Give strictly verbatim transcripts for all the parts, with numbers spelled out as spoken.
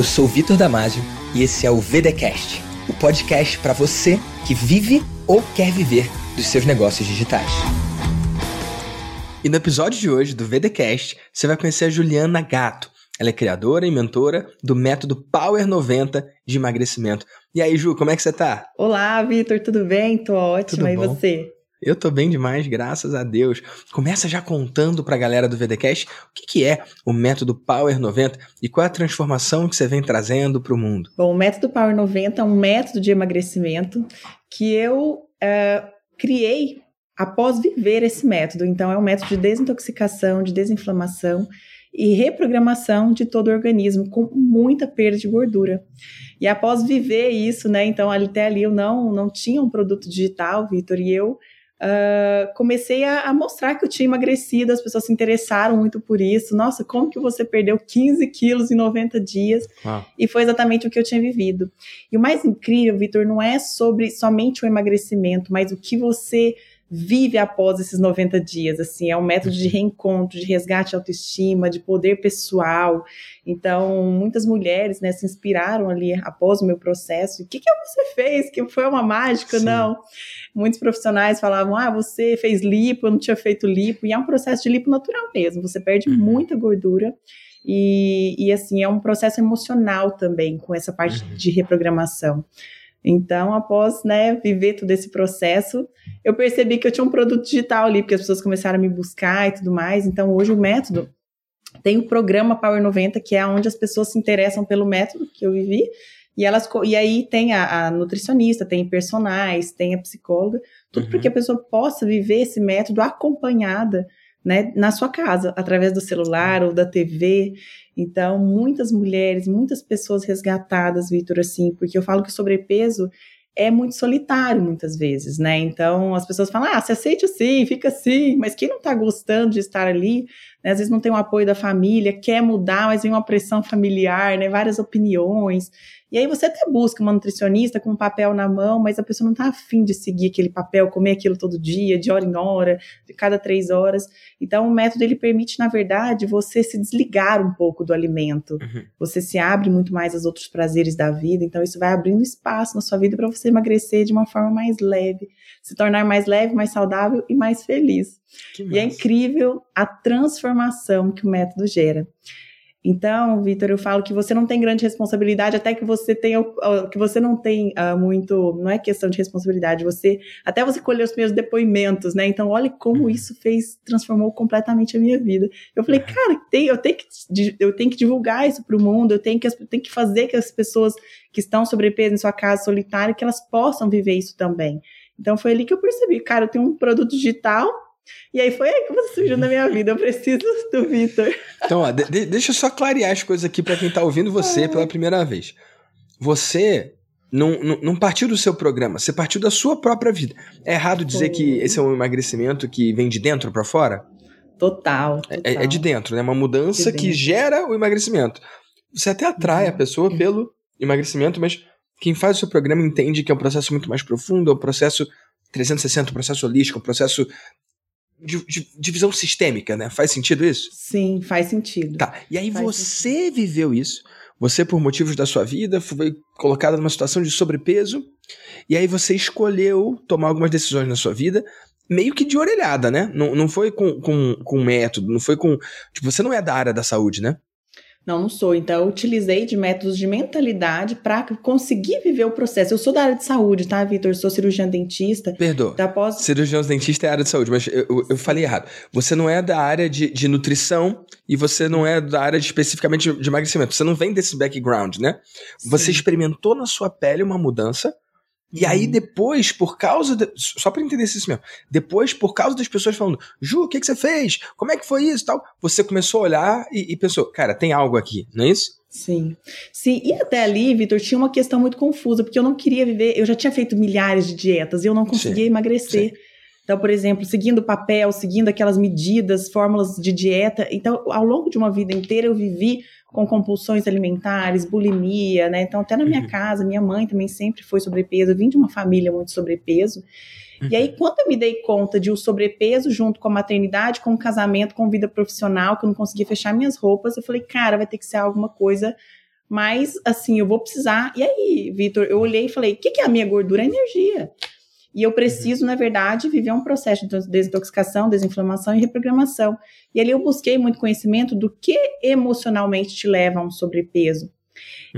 Eu sou o Vitor Damásio e esse é o VDCast, o podcast para você que vive ou quer viver dos seus negócios digitais. E no episódio de hoje do VDCast, você vai conhecer a Juliana Gato. Ela é criadora e mentora do método Power noventa de emagrecimento. E aí, Ju, como é que você tá? Olá, Vitor, tudo bem? Tô ótima, tudo e bom? Você? Eu tô bem demais, graças a Deus. Começa já contando pra galera do VDCast o que, que é o método Power noventa e qual é a transformação que você vem trazendo pro mundo. Bom, o método Power noventa é um método de emagrecimento que eu uh, criei após viver esse método. Então, é um método de desintoxicação, de desinflamação e reprogramação de todo o organismo, com muita perda de gordura. E após viver isso, né, então até ali eu não, não tinha um produto digital, Vitor, e eu Uh, comecei a, a mostrar que eu tinha emagrecido, as pessoas se interessaram muito por isso. Nossa, como que você perdeu quinze quilos em noventa dias? Ah. E foi exatamente o que eu tinha vivido. E o mais incrível, Vitor, não é sobre somente o emagrecimento, mas o que você vive após esses noventa dias. Assim, é um método de reencontro, de resgate de autoestima, de poder pessoal. Então, muitas mulheres, né, se inspiraram ali após o meu processo. O que que você fez? Que foi uma mágica? Sim. Não. Muitos profissionais falavam, ah, você fez lipo, eu não tinha feito lipo. E é um processo de lipo natural mesmo. Você perde uhum. muita gordura. E, e, assim, é um processo emocional também, com essa parte uhum. de reprogramação. Então, após, né, viver todo esse processo, eu percebi que eu tinha um produto digital ali, porque as pessoas começaram a me buscar e tudo mais. Então, hoje o método tem o programa Power noventa, que é onde as pessoas se interessam pelo método que eu vivi. E, elas, e aí tem a, a nutricionista, tem personais, tem a psicóloga, tudo uhum. para que a pessoa possa viver esse método acompanhada, né, na sua casa, através do celular ou da T V. Então, muitas mulheres, muitas pessoas resgatadas, Vitor, assim, porque eu falo que o sobrepeso é muito solitário muitas vezes, né? Então, as pessoas falam, ah, se aceite assim, fica assim, mas quem não tá gostando de estar ali, né, às vezes não tem o apoio da família, quer mudar, mas vem uma pressão familiar, né, várias opiniões. E aí você até busca uma nutricionista com um papel na mão, mas a pessoa não está afim de seguir aquele papel, comer aquilo todo dia, de hora em hora, de cada três horas. Então, o método, ele permite, na verdade, você se desligar um pouco do alimento. Uhum. Você se abre muito mais aos outros prazeres da vida. Então, isso vai abrindo espaço na sua vida para você emagrecer de uma forma mais leve, se tornar mais leve, mais saudável e mais feliz. Que e massa. É incrível a transformação que o método gera. Então, Vitor, eu falo que você não tem grande responsabilidade, até que você tenha, que você não tem uh, muito, não é questão de responsabilidade, você, até você colher os meus depoimentos, né, então olha como isso fez, transformou completamente a minha vida. Eu falei, cara, tem, eu, tenho que, eu tenho que divulgar isso pro mundo, eu tenho que, eu tenho que fazer que as pessoas que estão sobrepeso em sua casa solitária, que elas possam viver isso também. Então foi ali que eu percebi, cara, eu tenho um produto digital. E aí foi aí que você surgiu na minha vida. Eu preciso do Vitor. Então, ó, de- deixa eu só clarear as coisas aqui para quem tá ouvindo você ah. pela primeira vez. Você não, não, não partiu do seu programa, você partiu da sua própria vida. É errado dizer Sim. que esse é um emagrecimento que vem de dentro para fora? Total, total. É, é de dentro, né? Uma mudança que gera o emagrecimento. Você até atrai uhum. a pessoa pelo emagrecimento, mas quem faz o seu programa entende que é um processo muito mais profundo, é um processo trezentos e sessenta, um processo holístico, um processo... divisão sistêmica, né? Faz sentido isso? Sim, faz sentido. Tá. E aí faz você sentido. Viveu isso. Você, por motivos da sua vida, foi colocada numa situação de sobrepeso e aí você escolheu tomar algumas decisões na sua vida meio que de orelhada, né? Não, não foi com, com, com método, não foi com... Tipo, você não é da área da saúde, né? Não, não sou. Então, eu utilizei de métodos de mentalidade para conseguir viver o processo. Eu sou da área de saúde, tá, Vitor? Sou cirurgião dentista. Perdoa. Então, posso... Cirurgião dentista é área de saúde, mas eu, eu, eu falei errado. Você não é da área de, de nutrição e você não é da área de, especificamente de emagrecimento. Você não vem desse background, né? Sim. Você experimentou na sua pele uma mudança e hum. aí depois, por causa... De, só para entender isso mesmo. Depois, por causa das pessoas falando, Ju, o que, que você fez? Como é que foi isso? Tal, você começou a olhar e, e pensou, cara, tem algo aqui, não é isso? Sim. Sim, e até ali, Vitor, tinha uma questão muito confusa, porque eu não queria viver... Eu já tinha feito milhares de dietas e eu não conseguia sim, emagrecer. Sim. Então, por exemplo, seguindo papel, seguindo aquelas medidas, fórmulas de dieta. Então, ao longo de uma vida inteira, eu vivi com compulsões alimentares, bulimia, né? Então, até na minha uhum. casa, minha mãe também sempre foi sobrepeso. Eu vim de uma família muito sobrepeso. Uhum. E aí, quando eu me dei conta de o sobrepeso junto com a maternidade, com o casamento, com vida profissional, que eu não conseguia fechar minhas roupas, eu falei, cara, vai ter que ser alguma coisa mas assim, eu vou precisar. E aí, Vitor, eu olhei e falei, o que, que é a minha gordura? É energia. E eu preciso, na verdade, viver um processo de desintoxicação, desinflamação e reprogramação. E ali eu busquei muito conhecimento do que emocionalmente te leva a um sobrepeso.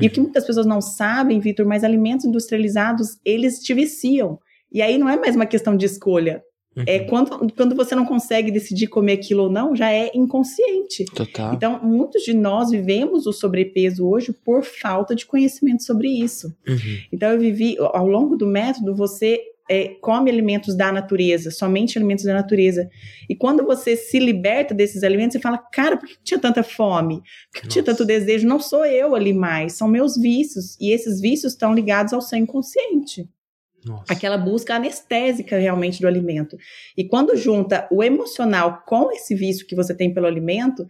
E o que muitas pessoas não sabem, Vitor, mas alimentos industrializados, eles te viciam. E aí não é mais uma questão de escolha. Uhum. É quando, quando você não consegue decidir comer aquilo ou não, já é inconsciente. Total. Então, muitos de nós vivemos o sobrepeso hoje por falta de conhecimento sobre isso. Uhum. Então, eu vivi, ao longo do método, você é, come alimentos da natureza, somente alimentos da natureza. E quando você se liberta desses alimentos, você fala, cara, por que tinha tanta fome? Por que tinha tanto desejo? Não sou eu ali mais, são meus vícios. E esses vícios estão ligados ao seu inconsciente. Nossa. Aquela busca anestésica realmente do alimento. E quando junta o emocional com esse vício que você tem pelo alimento,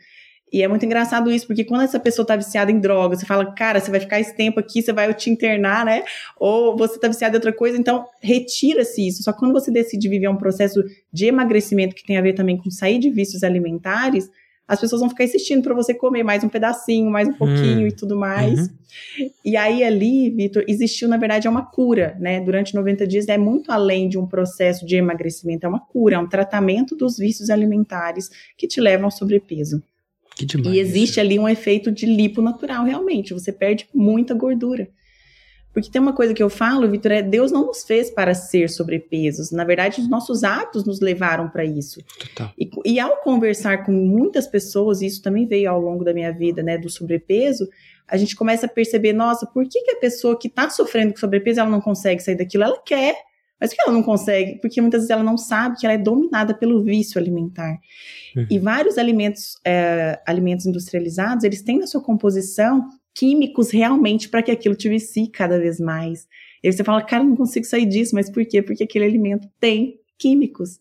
e é muito engraçado isso, porque quando essa pessoa tá viciada em droga, você fala, cara, você vai ficar esse tempo aqui, você vai te internar, né? Ou você tá viciado em outra coisa, então retira-se isso. Só que quando você decide viver um processo de emagrecimento que tem a ver também com sair de vícios alimentares, as pessoas vão ficar insistindo para você comer mais um pedacinho, mais um pouquinho hum. e tudo mais. Uhum. E aí ali, Vitor, existiu, na verdade, é uma cura, né? Durante noventa dias é muito além de um processo de emagrecimento, é uma cura, é um tratamento dos vícios alimentares que te levam ao sobrepeso. Que demais. E existe ali um efeito de lipo natural, realmente, você perde muita gordura. Porque tem uma coisa que eu falo, Vitor, é Deus não nos fez para ser sobrepesos. Na verdade, os nossos hábitos nos levaram para isso. Total. E, e ao conversar com muitas pessoas, isso também veio ao longo da minha vida, né, do sobrepeso, a gente começa a perceber, nossa, por que, que a pessoa que está sofrendo com sobrepeso, ela não consegue sair daquilo? Ela quer, mas por que ela não consegue? Porque muitas vezes ela não sabe que ela é dominada pelo vício alimentar. Uhum. E vários alimentos, é, alimentos industrializados, eles têm na sua composição químicos realmente para que aquilo te vicie cada vez mais. E aí você fala, cara, não consigo sair disso, mas por quê? Porque aquele alimento tem químicos.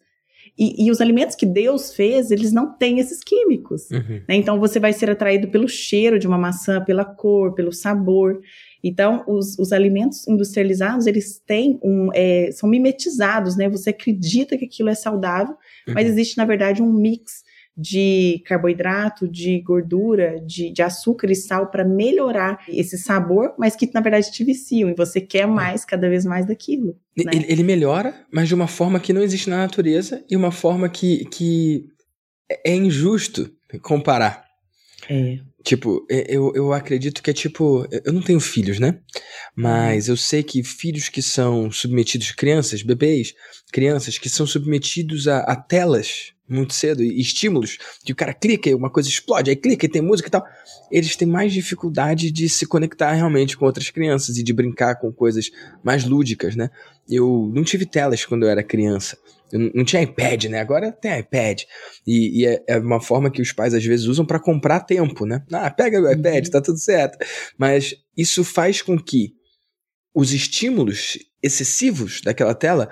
E, e os alimentos que Deus fez, eles não têm esses químicos. Uhum. Né? Então você vai ser atraído pelo cheiro de uma maçã, pela cor, pelo sabor. Então os, os alimentos industrializados, eles têm um, é, são mimetizados, né? Você acredita que aquilo é saudável, uhum. mas existe na verdade um mix de carboidrato, de gordura, de, de açúcar e sal para melhorar esse sabor, mas que na verdade te viciam e você quer mais, cada vez mais daquilo. Né? Ele, ele melhora, mas de uma forma que não existe na natureza e uma forma que, que é injusto comparar. É. Tipo, eu, eu acredito que é tipo... Eu não tenho filhos, né? Mas eu sei que filhos que são submetidos... Crianças, bebês, crianças que são submetidos a, a telas muito cedo e estímulos, que o cara clica e uma coisa explode, aí clica e tem música e tal, eles têm mais dificuldade de se conectar realmente com outras crianças e de brincar com coisas mais lúdicas, né? Eu não tive telas quando eu era criança. Eu não tinha iPad, né? Agora tem iPad. E, e é, é uma forma que os pais às vezes usam para comprar tempo, né? Ah, pega o iPad, tá tudo certo. Mas isso faz com que os estímulos excessivos daquela tela,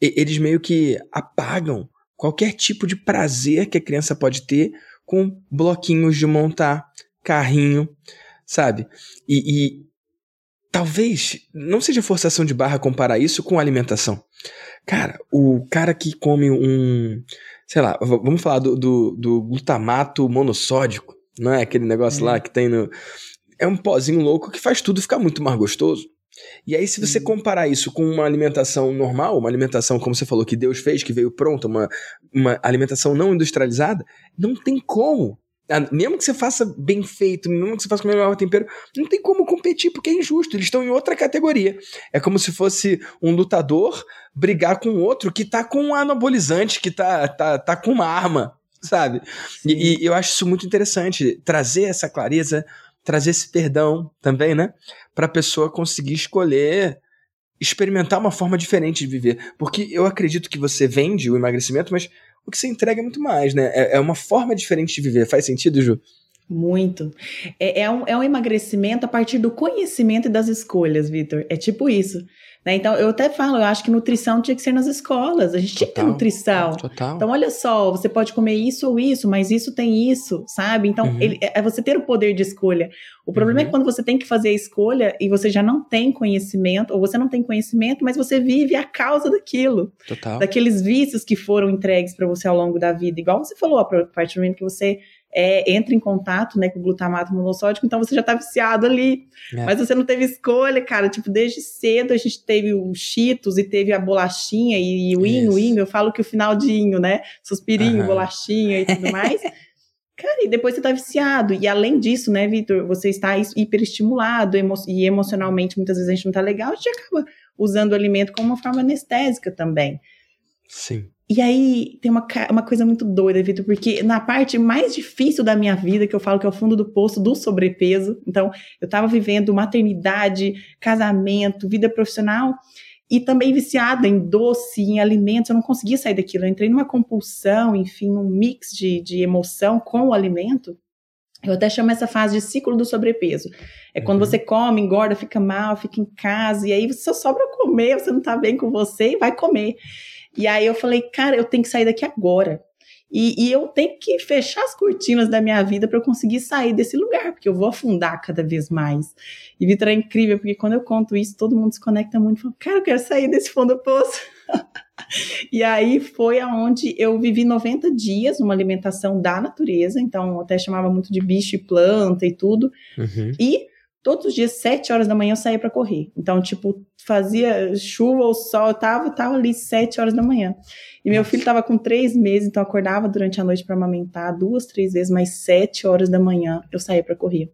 eles meio que apagam qualquer tipo de prazer que a criança pode ter com bloquinhos de montar, carrinho, sabe? E, e talvez não seja forçação de barra comparar isso com alimentação. Cara, o cara que come um... Sei lá, vamos falar do, do, do glutamato monossódico, não é? Aquele negócio é. lá que tem no... É um pozinho louco que faz tudo ficar muito mais gostoso. E aí, se você comparar isso com uma alimentação normal, uma alimentação, como você falou, que Deus fez, que veio pronta, uma, uma alimentação não industrializada, não tem como. Mesmo que você faça bem feito, mesmo que você faça com o melhor tempero, não tem como competir, porque é injusto. Eles estão em outra categoria. É como se fosse um lutador brigar com outro que tá com um anabolizante, que tá, tá, tá com uma arma, sabe? E, e eu acho isso muito interessante, trazer essa clareza, trazer esse perdão também, né? Para a pessoa conseguir escolher, experimentar uma forma diferente de viver. Porque eu acredito que você vende o emagrecimento, mas o que você entrega é muito mais, né? É, é uma forma diferente de viver. Faz sentido, Ju? Muito. É, é, um, é um emagrecimento a partir do conhecimento e das escolhas, Vitor. É tipo isso. Né? Então, eu até falo, eu acho que nutrição tinha que ser nas escolas, a gente tinha que ter nutrição. Total. Então, olha só, você pode comer isso ou isso, mas isso tem isso, sabe? Então, uhum. ele, é você ter o poder de escolha. O problema uhum. é que quando você tem que fazer a escolha e você já não tem conhecimento, ou você não tem conhecimento, mas você vive a causa daquilo. Total. Daqueles vícios que foram entregues para você ao longo da vida. Igual você falou, a partir do momento que você... É, entra em contato, né, com o glutamato monossódico, então você já tá viciado ali, é. Mas você não teve escolha, cara, tipo, desde cedo a gente teve o Cheetos e teve a bolachinha e, e o inho, inho, eu falo que o final de inho, né, suspirinho, uhum. bolachinha e tudo mais, cara, e depois você tá viciado, e além disso, né, Vitor, você está hiperestimulado emo- e emocionalmente muitas vezes a gente não tá legal, a gente acaba usando o alimento como uma forma anestésica também. Sim. E aí, tem uma, uma coisa muito doida, Vitor, porque na parte mais difícil da minha vida, que eu falo que é o fundo do poço do sobrepeso, então, eu tava vivendo maternidade, casamento, vida profissional, e também viciada em doce, em alimentos, eu não conseguia sair daquilo, eu entrei numa compulsão, enfim, num mix de, de emoção com o alimento. Eu até chamo essa fase de ciclo do sobrepeso. É quando uhum. você come, engorda, fica mal, fica em casa, e aí você só sobra comer, você não tá bem com você e vai comer. E aí eu falei, cara, eu tenho que sair daqui agora. E, e eu tenho que fechar as cortinas da minha vida para eu conseguir sair desse lugar, porque eu vou afundar cada vez mais. E, Vitor, é incrível, porque quando eu conto isso, todo mundo se conecta muito e fala, cara, eu quero sair desse fundo do poço. E aí foi aonde eu vivi noventa dias numa alimentação da natureza, então eu até chamava muito de bicho e planta e tudo. Uhum. E... todos os dias, sete horas da manhã, eu saía pra correr. Então, tipo, fazia chuva ou sol, eu tava, tava ali sete horas da manhã. E meu filho tava com três meses, então eu acordava durante a noite pra amamentar duas, três vezes, mas sete horas da manhã eu saía pra correr.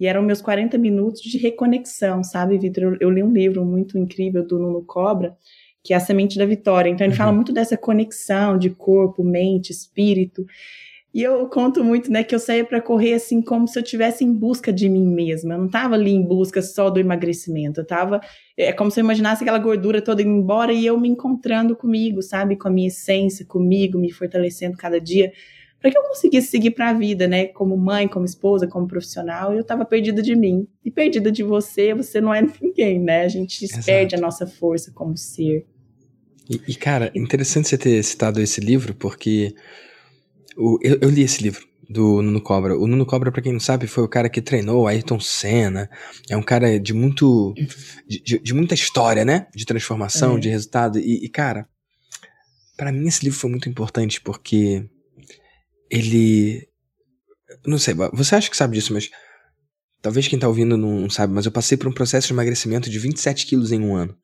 E eram meus quarenta minutos de reconexão, sabe, Vitor? Eu, eu li um livro muito incrível do Nuno Cobra, que é A Semente da Vitória. Então, ele fala muito dessa conexão de corpo, mente, espírito. E eu conto muito, né, que eu saía para correr assim como se eu estivesse em busca de mim mesma. Eu não estava ali em busca só do emagrecimento. Eu estava... É como se eu imaginasse aquela gordura toda indo embora e eu me encontrando comigo, sabe? Com a minha essência, comigo, me fortalecendo cada dia. Para que eu conseguisse seguir para a vida, né? Como mãe, como esposa, como profissional. Eu estava perdida de mim. E perdida de você, você não é ninguém, né? A gente Exato. Perde a nossa força como ser. E, e cara, interessante você ter citado esse livro, porque... O, eu, eu li esse livro do Nuno Cobra. O Nuno Cobra, pra quem não sabe, foi o cara que treinou Ayrton Senna. É um cara de muito... De, de muita história, né? De transformação, é. De resultado. E, e, cara, pra mim esse livro foi muito importante porque ele... Não sei, você acha que sabe disso, mas... Talvez quem tá ouvindo não, não sabe, mas eu passei por um processo de emagrecimento de vinte e sete quilos em um ano.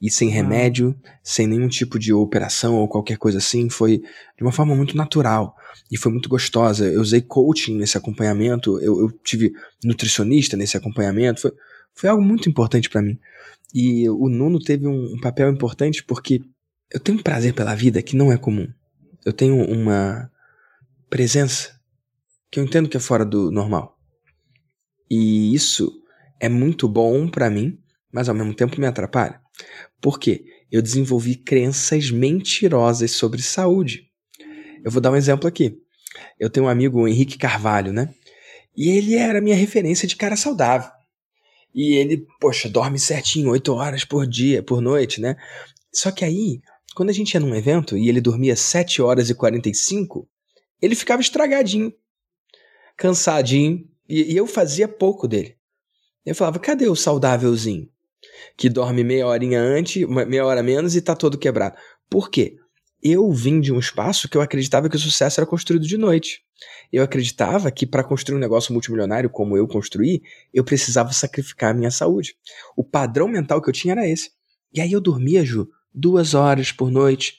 E sem remédio, sem nenhum tipo de operação ou qualquer coisa assim, foi de uma forma muito natural e foi muito gostosa. Eu usei coaching nesse acompanhamento, eu, eu tive nutricionista nesse acompanhamento, foi, foi algo muito importante pra mim. E o Nuno teve um, um papel importante porque eu tenho um prazer pela vida que não é comum. Eu tenho uma presença que eu entendo que é fora do normal. E isso é muito bom pra mim, mas ao mesmo tempo me atrapalha. Por quê? Eu desenvolvi crenças mentirosas sobre saúde. Eu vou dar um exemplo aqui. Eu tenho um amigo, o Henrique Carvalho, né? E ele era minha referência de cara saudável. E ele, poxa, dorme certinho, oito horas por dia, por noite, né? Só que aí, quando a gente ia num evento e ele dormia sete horas e quarenta e cinco, ele ficava estragadinho, cansadinho, e, e eu fazia pouco dele. Eu falava, cadê o saudávelzinho? Que dorme meia horinha antes, meia hora menos e tá todo quebrado. Por quê? Eu vim de um espaço que eu acreditava que o sucesso era construído de noite. Eu acreditava que para construir um negócio multimilionário como eu construí, eu precisava sacrificar a minha saúde. O padrão mental que eu tinha era esse. E aí eu dormia, Ju, duas horas por noite,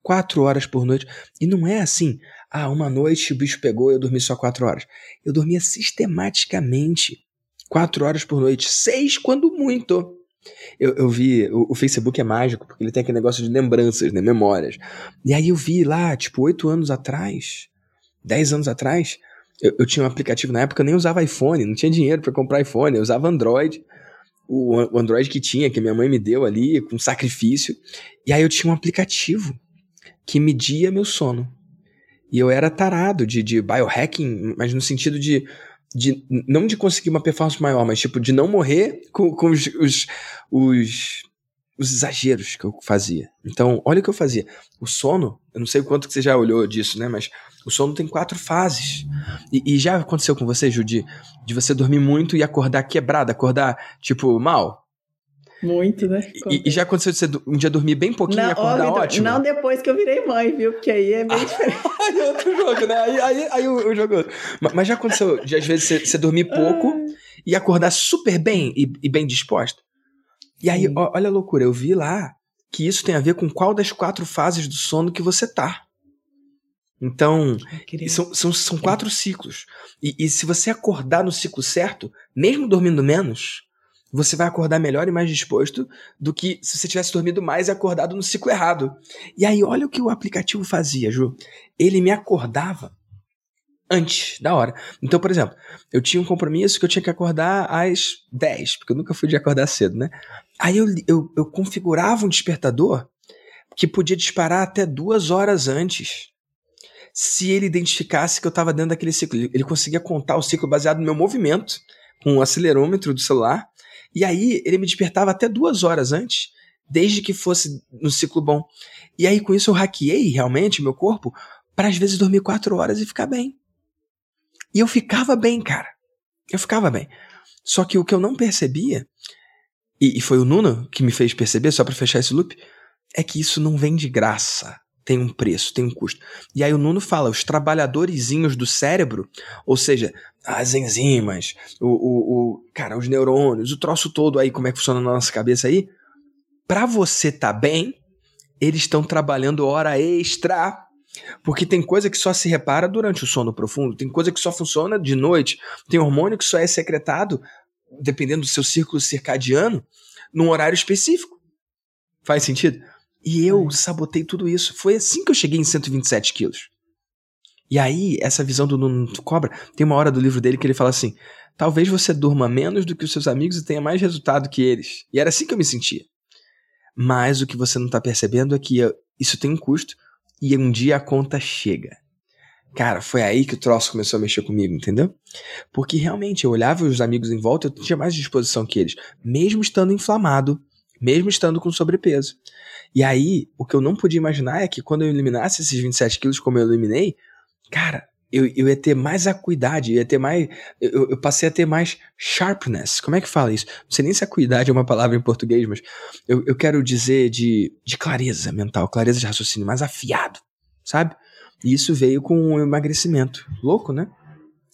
quatro horas por noite. E não é assim, ah, uma noite o bicho pegou e eu dormi só quatro horas. Eu dormia sistematicamente quatro horas por noite, seis quando muito. Eu, eu vi, o, o Facebook é mágico porque ele tem aquele negócio de lembranças, né, memórias. E aí eu vi lá, tipo, oito anos atrás, dez anos atrás, eu, eu tinha um aplicativo, na época eu nem usava iPhone, não tinha dinheiro pra comprar iPhone, eu usava Android, o, o Android que tinha, que minha mãe me deu ali, com sacrifício. E aí eu tinha um aplicativo que media meu sono. E eu era tarado de, de biohacking, mas no sentido de... De, não de conseguir uma performance maior, mas tipo, de não morrer com, com os, os, os os exageros que eu fazia. Então, olha o que eu fazia. O sono, eu não sei o quanto que você já olhou disso, né? Mas o sono tem quatro fases. E, e já aconteceu com você, Ju, de, de você dormir muito e acordar quebrado, acordar, tipo, mal? Muito, né? E, e já aconteceu de você um dia dormir bem pouquinho não, e acordar óbvio, ótimo? Não depois que eu virei mãe, viu? Porque aí é meio diferente. Aí é outro jogo, né? Aí, aí, aí o, o jogo é outro. Mas, mas já aconteceu de, às vezes, você, você dormir pouco e acordar super bem e, e bem disposta? E aí, Sim. olha a loucura, eu vi lá que isso tem a ver com qual das quatro fases do sono que você tá. Então, são, são, são quatro ciclos. E, e se você acordar no ciclo certo, mesmo dormindo menos, você vai acordar melhor e mais disposto do que se você tivesse dormido mais e acordado no ciclo errado. E aí, olha o que o aplicativo fazia, Ju. Ele me acordava antes da hora. Então, por exemplo, eu tinha um compromisso que eu tinha que acordar às dez, porque eu nunca fui de acordar cedo, né? Aí eu, eu, eu configurava um despertador que podia disparar até duas horas antes, se ele identificasse que eu estava dentro daquele ciclo. Ele conseguia contar o ciclo baseado no meu movimento, com o acelerômetro do celular, e aí ele me despertava até duas horas antes, desde que fosse no ciclo bom. E aí, com isso, eu hackeei realmente meu corpo para, às vezes, dormir quatro horas e ficar bem. E eu ficava bem, cara. Eu ficava bem. Só que o que eu não percebia, e, e foi o Nuno que me fez perceber, só pra fechar esse loop, é que isso não vem de graça. Tem um preço, tem um custo. E aí o Nuno fala, os trabalhadorzinhos do cérebro, ou seja, as enzimas, o, o, o cara, os neurônios, o troço todo aí, como é que funciona na nossa cabeça aí, pra você tá bem, eles estão trabalhando hora extra. Porque tem coisa que só se repara durante o sono profundo, tem coisa que só funciona de noite, tem hormônio que só é secretado, dependendo do seu círculo circadiano, num horário específico. Faz sentido? E eu hum. sabotei tudo isso. Foi assim que eu cheguei em cento e vinte e sete quilos. E aí, essa visão do Nuno Cobra, tem uma hora do livro dele que ele fala assim, talvez você durma menos do que os seus amigos e tenha mais resultado que eles. E era assim que eu me sentia. Mas o que você não está percebendo é que eu, isso tem um custo, e um dia a conta chega. Cara, foi aí que o troço começou a mexer comigo, entendeu? Porque realmente eu olhava os amigos em volta, eu tinha mais disposição que eles, mesmo estando inflamado, mesmo estando com sobrepeso. E aí, o que eu não podia imaginar é que quando eu eliminasse esses vinte e sete quilos como eu eliminei, cara, eu, eu ia ter mais acuidade, eu ia ter mais, eu, eu passei a ter mais sharpness. Como é que fala isso? Não sei nem se acuidade é uma palavra em português, mas eu, eu quero dizer de, de clareza mental, clareza de raciocínio, mais afiado, sabe? E isso veio com o emagrecimento. Louco, né?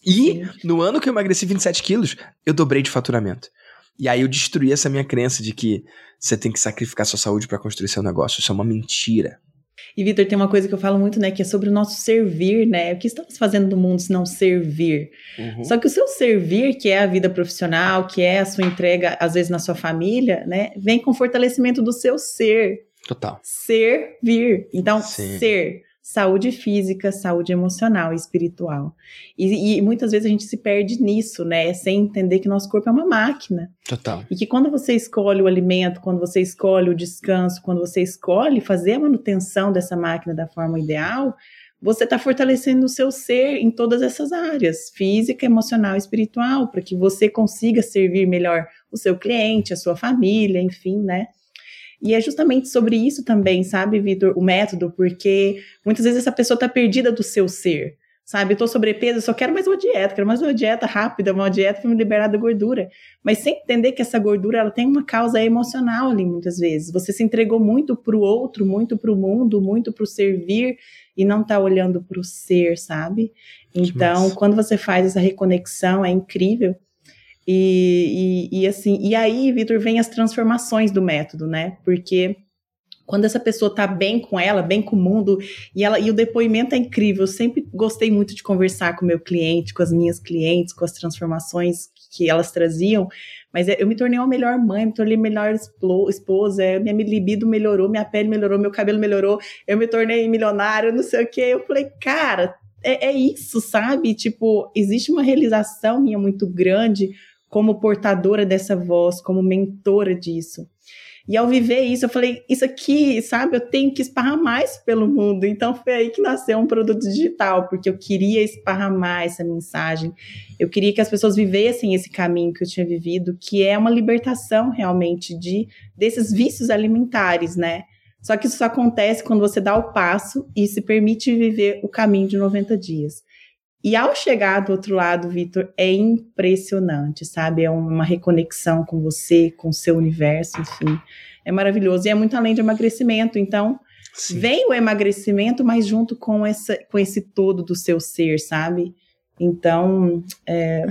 E no ano que eu emagreci vinte e sete quilos, eu dobrei de faturamento. E aí eu destruí essa minha crença de que você tem que sacrificar sua saúde para construir seu negócio. Isso é uma mentira. E, Vitor, tem uma coisa que eu falo muito, né, que é sobre o nosso servir, né, o que estamos fazendo no mundo se não servir? Uhum. Só que o seu servir, que é a vida profissional, que é a sua entrega, às vezes, na sua família, né, vem com fortalecimento do seu ser. Total. Servir. Então, Sim. ser. Saúde física, saúde emocional e espiritual. E, e muitas vezes a gente se perde nisso, né? Sem entender que nosso corpo é uma máquina. Total. E que quando você escolhe o alimento, quando você escolhe o descanso, quando você escolhe fazer a manutenção dessa máquina da forma ideal, você está fortalecendo o seu ser em todas essas áreas, física, emocional e espiritual, para que você consiga servir melhor o seu cliente, a sua família, enfim, né? E é justamente sobre isso também, sabe, Vitor, o método, porque muitas vezes essa pessoa tá perdida do seu ser, sabe? Eu tô sobrepeso, eu só quero mais uma dieta, quero mais uma dieta rápida, uma dieta para me liberar da gordura. Mas sem entender que essa gordura, ela tem uma causa emocional ali, muitas vezes. Você se entregou muito pro outro, muito pro mundo, muito pro servir, e não tá olhando pro ser, sabe? Então, quando você faz essa reconexão, é incrível. E, e, e assim, e aí, Vitor, vem as transformações do método, né? Porque quando essa pessoa tá bem com ela, bem com o mundo, e, ela, e o depoimento é incrível. Eu sempre gostei muito de conversar com o meu cliente, com as minhas clientes, com as transformações que elas traziam, mas eu me tornei uma melhor mãe, me tornei melhor esposa, minha libido melhorou, minha pele melhorou, meu cabelo melhorou, eu me tornei milionário, não sei o quê. Eu falei, cara, é, é isso, sabe? Tipo, existe uma realização minha muito grande como portadora dessa voz, como mentora disso. E ao viver isso, eu falei, isso aqui, sabe, eu tenho que esparrar mais pelo mundo. Então foi aí que nasceu um produto digital, porque eu queria esparrar mais essa mensagem. Eu queria que as pessoas vivessem esse caminho que eu tinha vivido, que é uma libertação realmente de, desses vícios alimentares, né? Só que isso só acontece quando você dá o passo e se permite viver o caminho de noventa dias. E ao chegar do outro lado, Vitor, é impressionante, sabe? É uma reconexão com você, com o seu universo, enfim. É maravilhoso. E é muito além de emagrecimento. Então, sim, vem o emagrecimento, mas junto com, essa, com esse todo do seu ser, sabe? Então, é...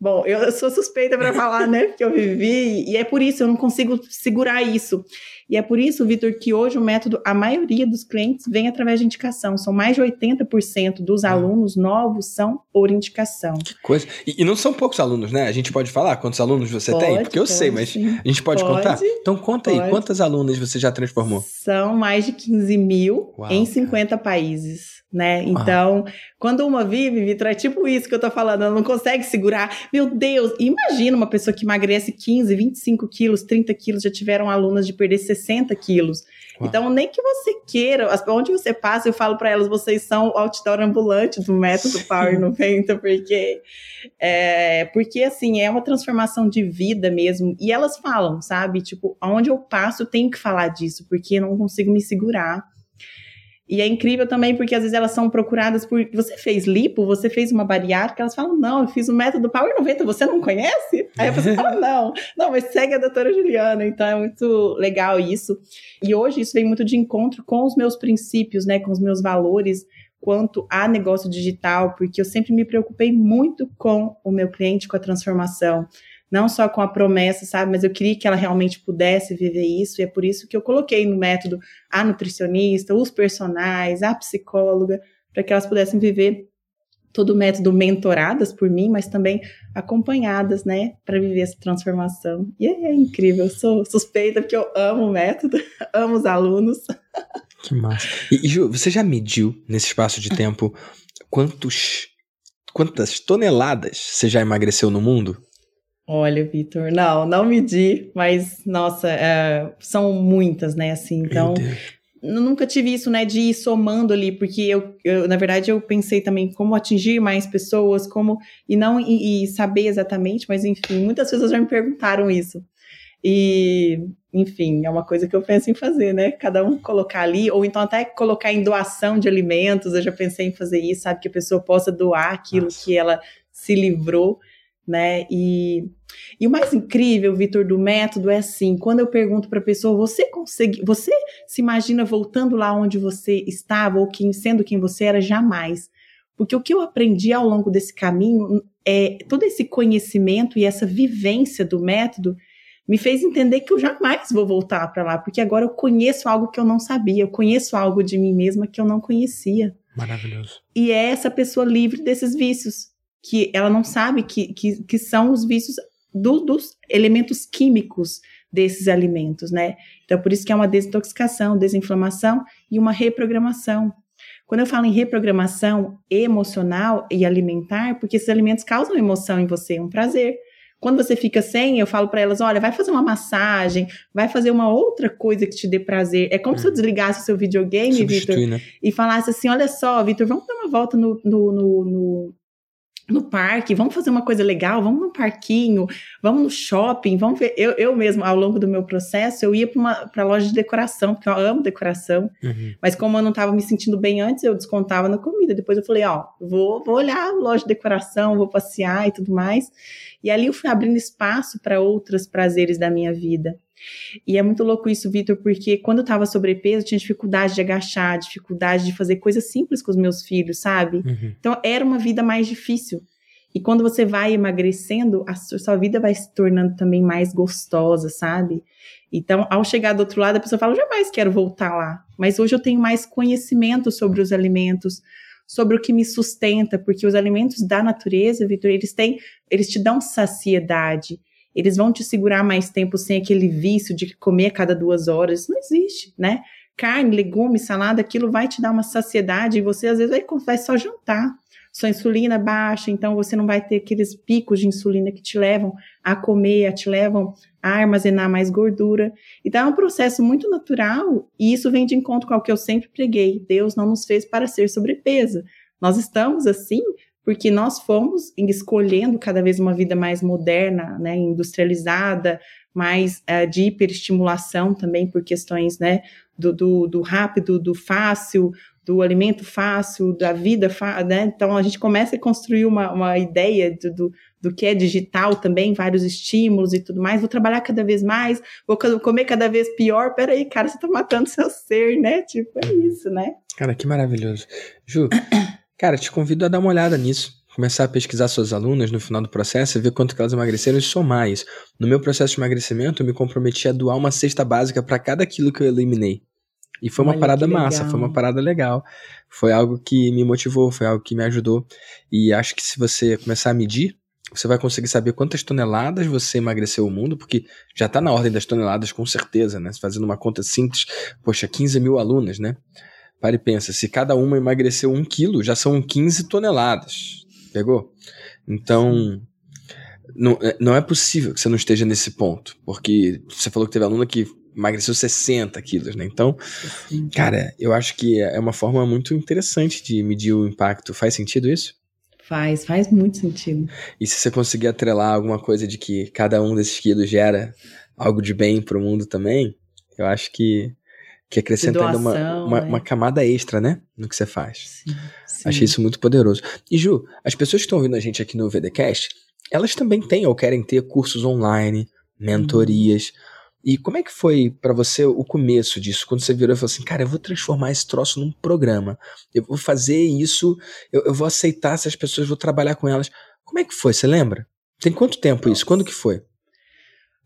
bom, eu sou suspeita para falar, né? Porque eu vivi, e é por isso, eu não consigo segurar isso. E é por isso, Vitor, que hoje o método, a maioria dos clientes vem através de indicação. São mais de oitenta por cento dos alunos novos são por indicação. Que coisa. E, e não são poucos alunos, né? A gente pode falar quantos alunos você pode, tem? Porque eu pode, sei, mas a gente pode, pode contar? Então conta pode. Aí, quantas alunas você já transformou? São mais de quinze mil. Uau, em cinquenta cara. Países, né? Então, ah. quando uma vive, Vitor, é tipo isso que eu tô falando, ela não consegue segurar. Meu Deus, imagina uma pessoa que emagrece quinze, vinte e cinco quilos, trinta quilos, já tiveram alunas de perder sessenta quilos. Uau. Então, nem que você queira, onde você passa, eu falo para elas, vocês são o outdoor ambulante do método Power noventa, porque, é, porque assim, é uma transformação de vida mesmo, e elas falam, sabe, tipo, aonde eu passo eu tenho que falar disso, porque eu não consigo me segurar. E é incrível também, porque às vezes elas são procuradas por... Você fez lipo? Você fez uma bariátrica? Elas falam, não, eu fiz o método Power noventa, você não conhece? Aí a pessoa fala, não. Não, mas segue a doutora Juliana. Então é muito legal isso. E hoje isso vem muito de encontro com os meus princípios, né? Com os meus valores quanto a negócio digital. Porque eu sempre me preocupei muito com o meu cliente, com a transformação. Não só com a promessa, sabe? Mas eu queria que ela realmente pudesse viver isso. E é por isso que eu coloquei no método a nutricionista, os personais, a psicóloga, para que elas pudessem viver todo o método mentoradas por mim, mas também acompanhadas, né? Para viver essa transformação. E é incrível. Eu sou suspeita porque eu amo o método, amo os alunos. Que massa. E, e Ju, você já mediu, nesse espaço de tempo, quantos, quantas toneladas você já emagreceu no mundo? Olha, Vitor, não, não medi, mas, nossa, é, são muitas, né, assim, então, nunca tive isso, né, de ir somando ali, porque eu, eu, na verdade, eu pensei também como atingir mais pessoas, como, e não, e, e saber exatamente, mas, enfim, muitas pessoas já me perguntaram isso, e, enfim, é uma coisa que eu penso em fazer, né, cada um colocar ali, ou então até colocar em doação de alimentos, eu já pensei em fazer isso, sabe, que a pessoa possa doar aquilo nossa. Que ela se livrou, né, e... E o mais incrível, Vitor, do método é assim, quando eu pergunto para a pessoa, você consegue, você se imagina voltando lá onde você estava ou quem, sendo quem você era? Jamais. Porque o que eu aprendi ao longo desse caminho, é, todo esse conhecimento e essa vivência do método me fez entender que eu jamais vou voltar para lá, porque agora eu conheço algo que eu não sabia, eu conheço algo de mim mesma que eu não conhecia. Maravilhoso. E é essa pessoa livre desses vícios, que ela não sabe que, que, que são os vícios Do, dos elementos químicos desses alimentos, né? Então, por isso que é uma desintoxicação, desinflamação e uma reprogramação. Quando eu falo em reprogramação emocional e alimentar, porque esses alimentos causam emoção em você, um prazer. Quando você fica sem, eu falo para elas, olha, vai fazer uma massagem, vai fazer uma outra coisa que te dê prazer. É como hum. se eu desligasse o seu videogame, Vitor, né? E falasse assim, olha só, Vitor, vamos dar uma volta no... no, no, no no parque, vamos fazer uma coisa legal, vamos no parquinho, vamos no shopping, vamos ver, eu, eu mesmo, ao longo do meu processo, eu ia para a loja de decoração, porque eu amo decoração, uhum. mas como eu não estava me sentindo bem antes, eu descontava na comida, depois eu falei, ó, vou, vou olhar a loja de decoração, vou passear e tudo mais, e ali eu fui abrindo espaço para outros prazeres da minha vida. E é muito louco isso, Vitor, porque quando eu tava sobrepeso, eu tinha dificuldade de agachar, dificuldade de fazer coisas simples com os meus filhos, sabe? Uhum. Então, era uma vida mais difícil. E quando você vai emagrecendo, a sua vida vai se tornando também mais gostosa, sabe? Então, ao chegar do outro lado, a pessoa fala, eu jamais quero voltar lá. Mas hoje eu tenho mais conhecimento sobre os alimentos, sobre o que me sustenta, porque os alimentos da natureza, Vitor, eles têm, eles te dão saciedade. Eles vão te segurar mais tempo sem aquele vício de comer a cada duas horas. Isso não existe, né? carne, legumes, salada, aquilo vai te dar uma saciedade e você às vezes vai, vai só jantar. Sua insulina é baixa, então você não vai ter aqueles picos de insulina que te levam a comer, te levam a armazenar mais gordura. Então é um processo muito natural e isso vem de encontro com o que eu sempre preguei. Deus não nos fez para ser sobrepeso. Nós estamos assim porque nós fomos escolhendo cada vez uma vida mais moderna, né, industrializada, mais uh, de hiperestimulação também por questões, né, do, do, do rápido, do fácil, do alimento fácil, da vida fácil, né? Então a gente começa a construir uma, uma ideia do, do, do que é digital também, vários estímulos e tudo mais, vou trabalhar cada vez mais, vou comer cada vez pior, peraí, cara, você tá matando seu ser, né? Tipo, é isso, né? Cara, que maravilhoso. Ju, cara, te convido a dar uma olhada nisso, começar a pesquisar suas alunas no final do processo e ver quanto que elas emagreceram e somar isso. No meu processo de emagrecimento, eu me comprometi a doar uma cesta básica para cada quilo que eu eliminei. E foi uma Olha, parada massa, foi uma parada legal. Foi algo que me motivou, foi algo que me ajudou. E acho que se você começar a medir, você vai conseguir saber quantas toneladas você emagreceu o mundo, porque já está na ordem das toneladas, com certeza, né? Fazendo uma conta simples, poxa, quinze mil alunas, né? Para e pensa, se cada uma emagreceu um quilo, já são quinze toneladas. Pegou? Então... Não, não é possível que você não esteja nesse ponto, porque você falou que teve aluna que emagreceu sessenta quilos, né? Então, Sim. cara, eu acho que é uma forma muito interessante de medir o impacto. Faz sentido isso? Faz, faz muito sentido. E se você conseguir atrelar alguma coisa de que cada um desses quilos gera algo de bem pro mundo também, eu acho que, que acrescenta doação, ainda uma, uma, é. uma camada extra, né? No que você faz. Sim, sim. Achei isso muito poderoso. E Ju, as pessoas que estão ouvindo a gente aqui no VDCast, elas também têm ou querem ter cursos online, mentorias. Hum. E como é que foi pra você o começo disso? Quando você virou e falou assim, cara, eu vou transformar esse troço num programa. Eu vou fazer isso, eu, eu vou aceitar essas pessoas, vou trabalhar com elas. Como é que foi? Você lembra? Tem quanto tempo isso? Quando que foi?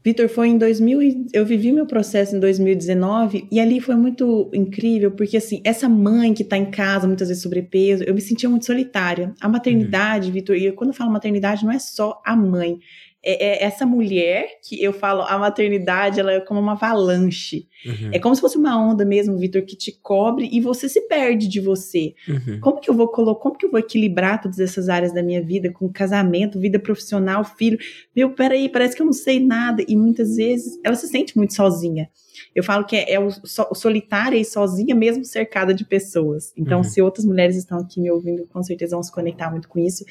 Vitor, foi em dois mil, eu vivi meu processo em dois mil e dezenove e ali foi muito incrível, porque assim, essa mãe que tá em casa, muitas vezes sobrepeso, eu me sentia muito solitária. A maternidade, uhum. Vitor, e quando eu falo maternidade, não é só a mãe. É essa mulher que eu falo, a maternidade, ela é como uma avalanche. Uhum. É como se fosse uma onda mesmo, Vitor, que te cobre e você se perde de você. Uhum. Como que eu vou colocar, como que eu vou equilibrar todas essas áreas da minha vida, com casamento, vida profissional, filho? Meu, peraí, parece que eu não sei nada. E muitas vezes ela se sente muito sozinha. Eu falo que é, é o, so, o solitária e sozinha, mesmo cercada de pessoas. Então, uhum. se outras mulheres estão aqui me ouvindo, com certeza vão se conectar muito com isso.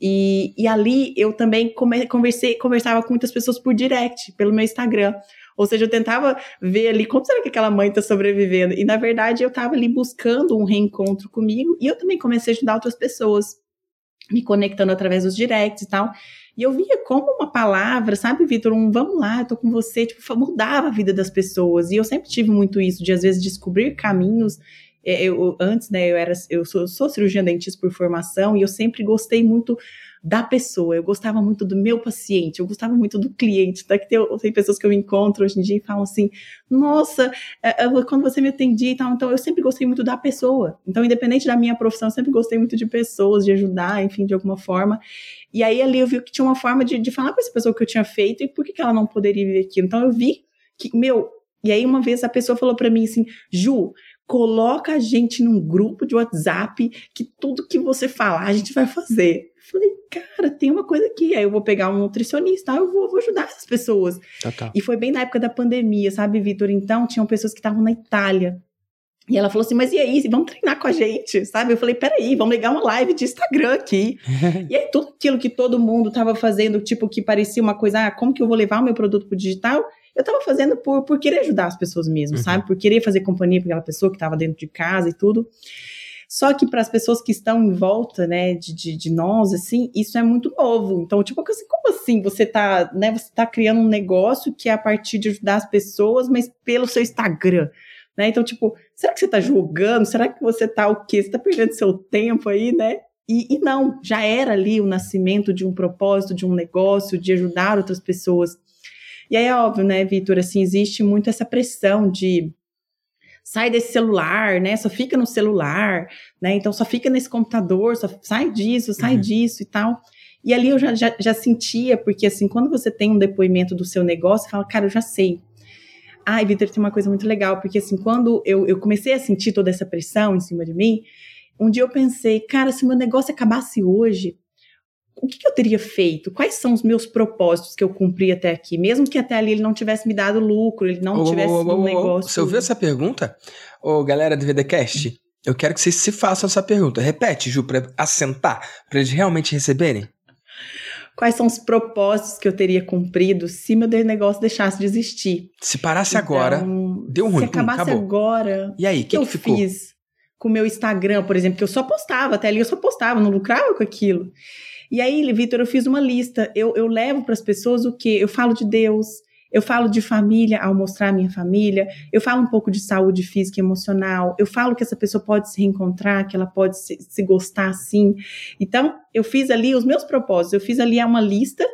E, e ali eu também come, conversei, conversava com muitas pessoas por direct, pelo meu Instagram. Ou seja, eu tentava ver ali como será que aquela mãe está sobrevivendo. E, na verdade, eu estava ali buscando um reencontro comigo. E eu também comecei a ajudar outras pessoas, me conectando através dos directs e tal. E eu via como uma palavra, sabe, Vitor, um vamos lá, eu tô com você, tipo, mudava a vida das pessoas. E eu sempre tive muito isso, de às vezes descobrir caminhos. Eu, antes, né, eu, era, eu sou, sou cirurgiã dentista por formação e eu sempre gostei muito da pessoa, eu gostava muito do meu paciente, eu gostava muito do cliente, tá? Que tem, tem pessoas que eu encontro hoje em dia e falam assim, nossa, quando você me atendia e tal, então eu sempre gostei muito da pessoa, então independente da minha profissão, eu sempre gostei muito de pessoas, de ajudar, enfim, de alguma forma, e aí ali eu vi que tinha uma forma de, de falar pra essa pessoa o que eu tinha feito e por que, que ela não poderia viver aquilo, então eu vi que, meu, e aí uma vez a pessoa falou pra mim assim, Ju, coloca a gente num grupo de WhatsApp que tudo que você falar a gente vai fazer. Eu falei, cara, tem uma coisa aqui. Aí eu vou pegar um nutricionista, eu vou, vou ajudar essas pessoas. Tá, tá. E foi bem na época da pandemia, sabe, Vitor? Então, tinham pessoas que estavam na Itália. E ela falou assim, mas e aí, vamos treinar com a gente, sabe? Eu falei, peraí, vamos ligar uma live de Instagram aqui. E aí tudo aquilo que todo mundo estava fazendo, tipo, que parecia uma coisa, ah, como que eu vou levar o meu produto pro digital? Eu tava fazendo por, por querer ajudar as pessoas mesmo, uhum. sabe? Por querer fazer companhia para aquela pessoa que tava dentro de casa e tudo. Só que para as pessoas que estão em volta, né, de, de, de nós, assim, isso é muito novo. Então, tipo, como assim? Você tá, né, você tá criando um negócio que é a partir de ajudar as pessoas, mas pelo seu Instagram, né? Então, tipo, será que você tá jogando? Será que você tá o quê? Você tá perdendo seu tempo aí, né? E, e não, já era ali o nascimento de um propósito, de um negócio, de ajudar outras pessoas. E aí é óbvio, né, Vitor, assim, existe muito essa pressão de sai desse celular, né, só fica no celular, né, então só fica nesse computador, só sai disso, sai uhum. disso e tal. E ali eu já, já, já sentia, porque assim, quando você tem um depoimento do seu negócio, você fala, cara, eu já sei. Ai, Vitor, tem uma coisa muito legal, porque assim, quando eu, eu comecei a sentir toda essa pressão em cima de mim, um dia eu pensei, cara, se meu negócio acabasse hoje, o que, que eu teria feito? Quais são os meus propósitos que eu cumpri até aqui? Mesmo que até ali ele não tivesse me dado lucro, ele não oh, tivesse oh, oh, um negócio... Você ouviu essa pergunta? Ô, oh, galera do VDCast, eu quero que vocês se façam essa pergunta. Repete, Ju, para assentar, para eles realmente receberem. Quais são os propósitos que eu teria cumprido se meu negócio deixasse de existir? Se parasse então, agora, deu ruim, se acabasse hum, agora, e aí, que, que, que eu ficou? Fiz com o meu Instagram, por exemplo, que eu só postava, até ali eu só postava, não lucrava com aquilo. E aí, Vitor, eu fiz uma lista. Eu, eu levo para as pessoas o quê? Eu falo de Deus, eu falo de família ao mostrar a minha família, eu falo um pouco de saúde física e emocional, eu falo que essa pessoa pode se reencontrar, que ela pode se, se gostar, sim. Então, eu fiz ali os meus propósitos, eu fiz ali uma lista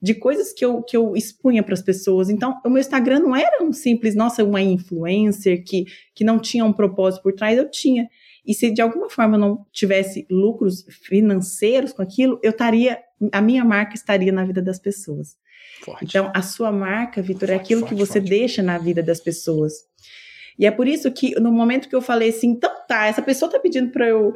de coisas que eu, que eu expunha para as pessoas. Então, o meu Instagram não era um simples, nossa, uma influencer que, que não tinha um propósito por trás, eu tinha. E se de alguma forma eu não tivesse lucros financeiros com aquilo, eu estaria, a minha marca estaria na vida das pessoas. Forte. Então, a sua marca, Vitor, é aquilo forte, que você forte. deixa na vida das pessoas. E é por isso que, no momento que eu falei assim, então tá, essa pessoa tá pedindo para eu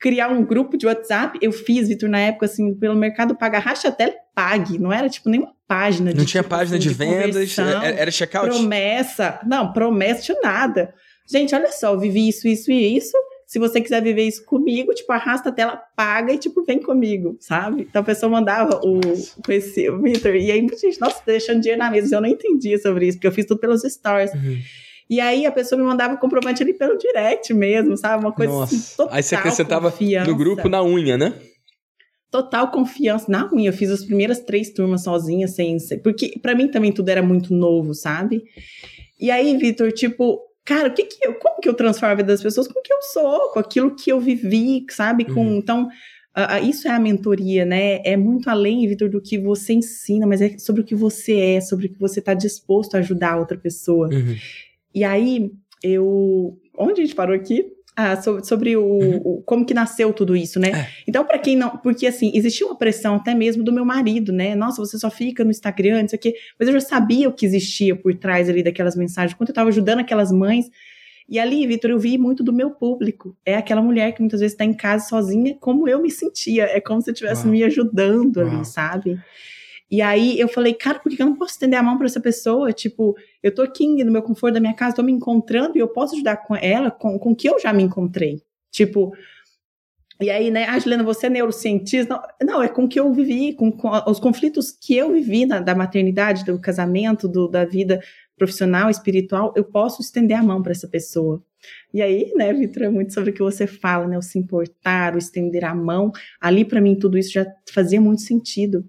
criar um grupo de WhatsApp, eu fiz, Vitor, na época, assim, pelo Mercado Pago, racha até pague, não era, tipo, nenhuma página. Não de, tinha tipo, página assim, de vendas, era checkout? Promessa, não, promessa, tinha nada. Gente, olha só, eu vivi isso, isso e isso. Se você quiser viver isso comigo, tipo, arrasta a tela, paga e, tipo, vem comigo, sabe? Então, a pessoa mandava o... esse, o Vitor, e aí, muita gente, nossa, deixando dinheiro na mesa. Eu não entendia sobre isso, porque eu fiz tudo pelos stories. Uhum. E aí, a pessoa me mandava o comprovante ali pelo direct mesmo, sabe? Uma coisa nossa. Assim, total. Aí você acrescentava confiança. No grupo na unha, né? Total confiança na unha. Eu fiz as primeiras três turmas sozinha, sem... porque, pra mim, também tudo era muito novo, sabe? E aí, Vitor, tipo... Cara, o que que eu, como que eu transformo a vida das pessoas com o que eu sou, com aquilo que eu vivi, sabe? Com, uhum. Então, uh, uh, isso é a mentoria, né? É muito além, Vitor, do que você ensina, mas é sobre o que você é, sobre o que você está disposto a ajudar a outra pessoa. Uhum. E aí, eu... Onde a gente parou aqui? Ah, sobre, sobre o, uhum. o, como que nasceu tudo isso, né? É. Então, pra quem não... Porque, assim, existia uma pressão até mesmo do meu marido, né? Nossa, você só fica no Instagram, isso aqui. Mas eu já sabia o que existia por trás ali daquelas mensagens, quando eu tava ajudando aquelas mães. E ali, Vitor, eu vi muito do meu público. É aquela mulher que muitas vezes tá em casa sozinha, como eu me sentia. É como se eu estivesse me ajudando Uau. ali, sabe? E aí, eu falei, cara, por que eu não posso estender a mão pra essa pessoa? Tipo, eu tô aqui no meu conforto da minha casa, tô me encontrando e eu posso ajudar com ela, com o que eu já me encontrei. Tipo, e aí, né, ah, Juliana, você é neurocientista? Não, não é com o que eu vivi, com, com os conflitos que eu vivi na, da maternidade, do casamento, do, da vida profissional, espiritual, eu posso estender a mão pra essa pessoa. E aí, né, Vitor, é muito sobre o que você fala, né, o se importar, o estender a mão, ali pra mim tudo isso já fazia muito sentido.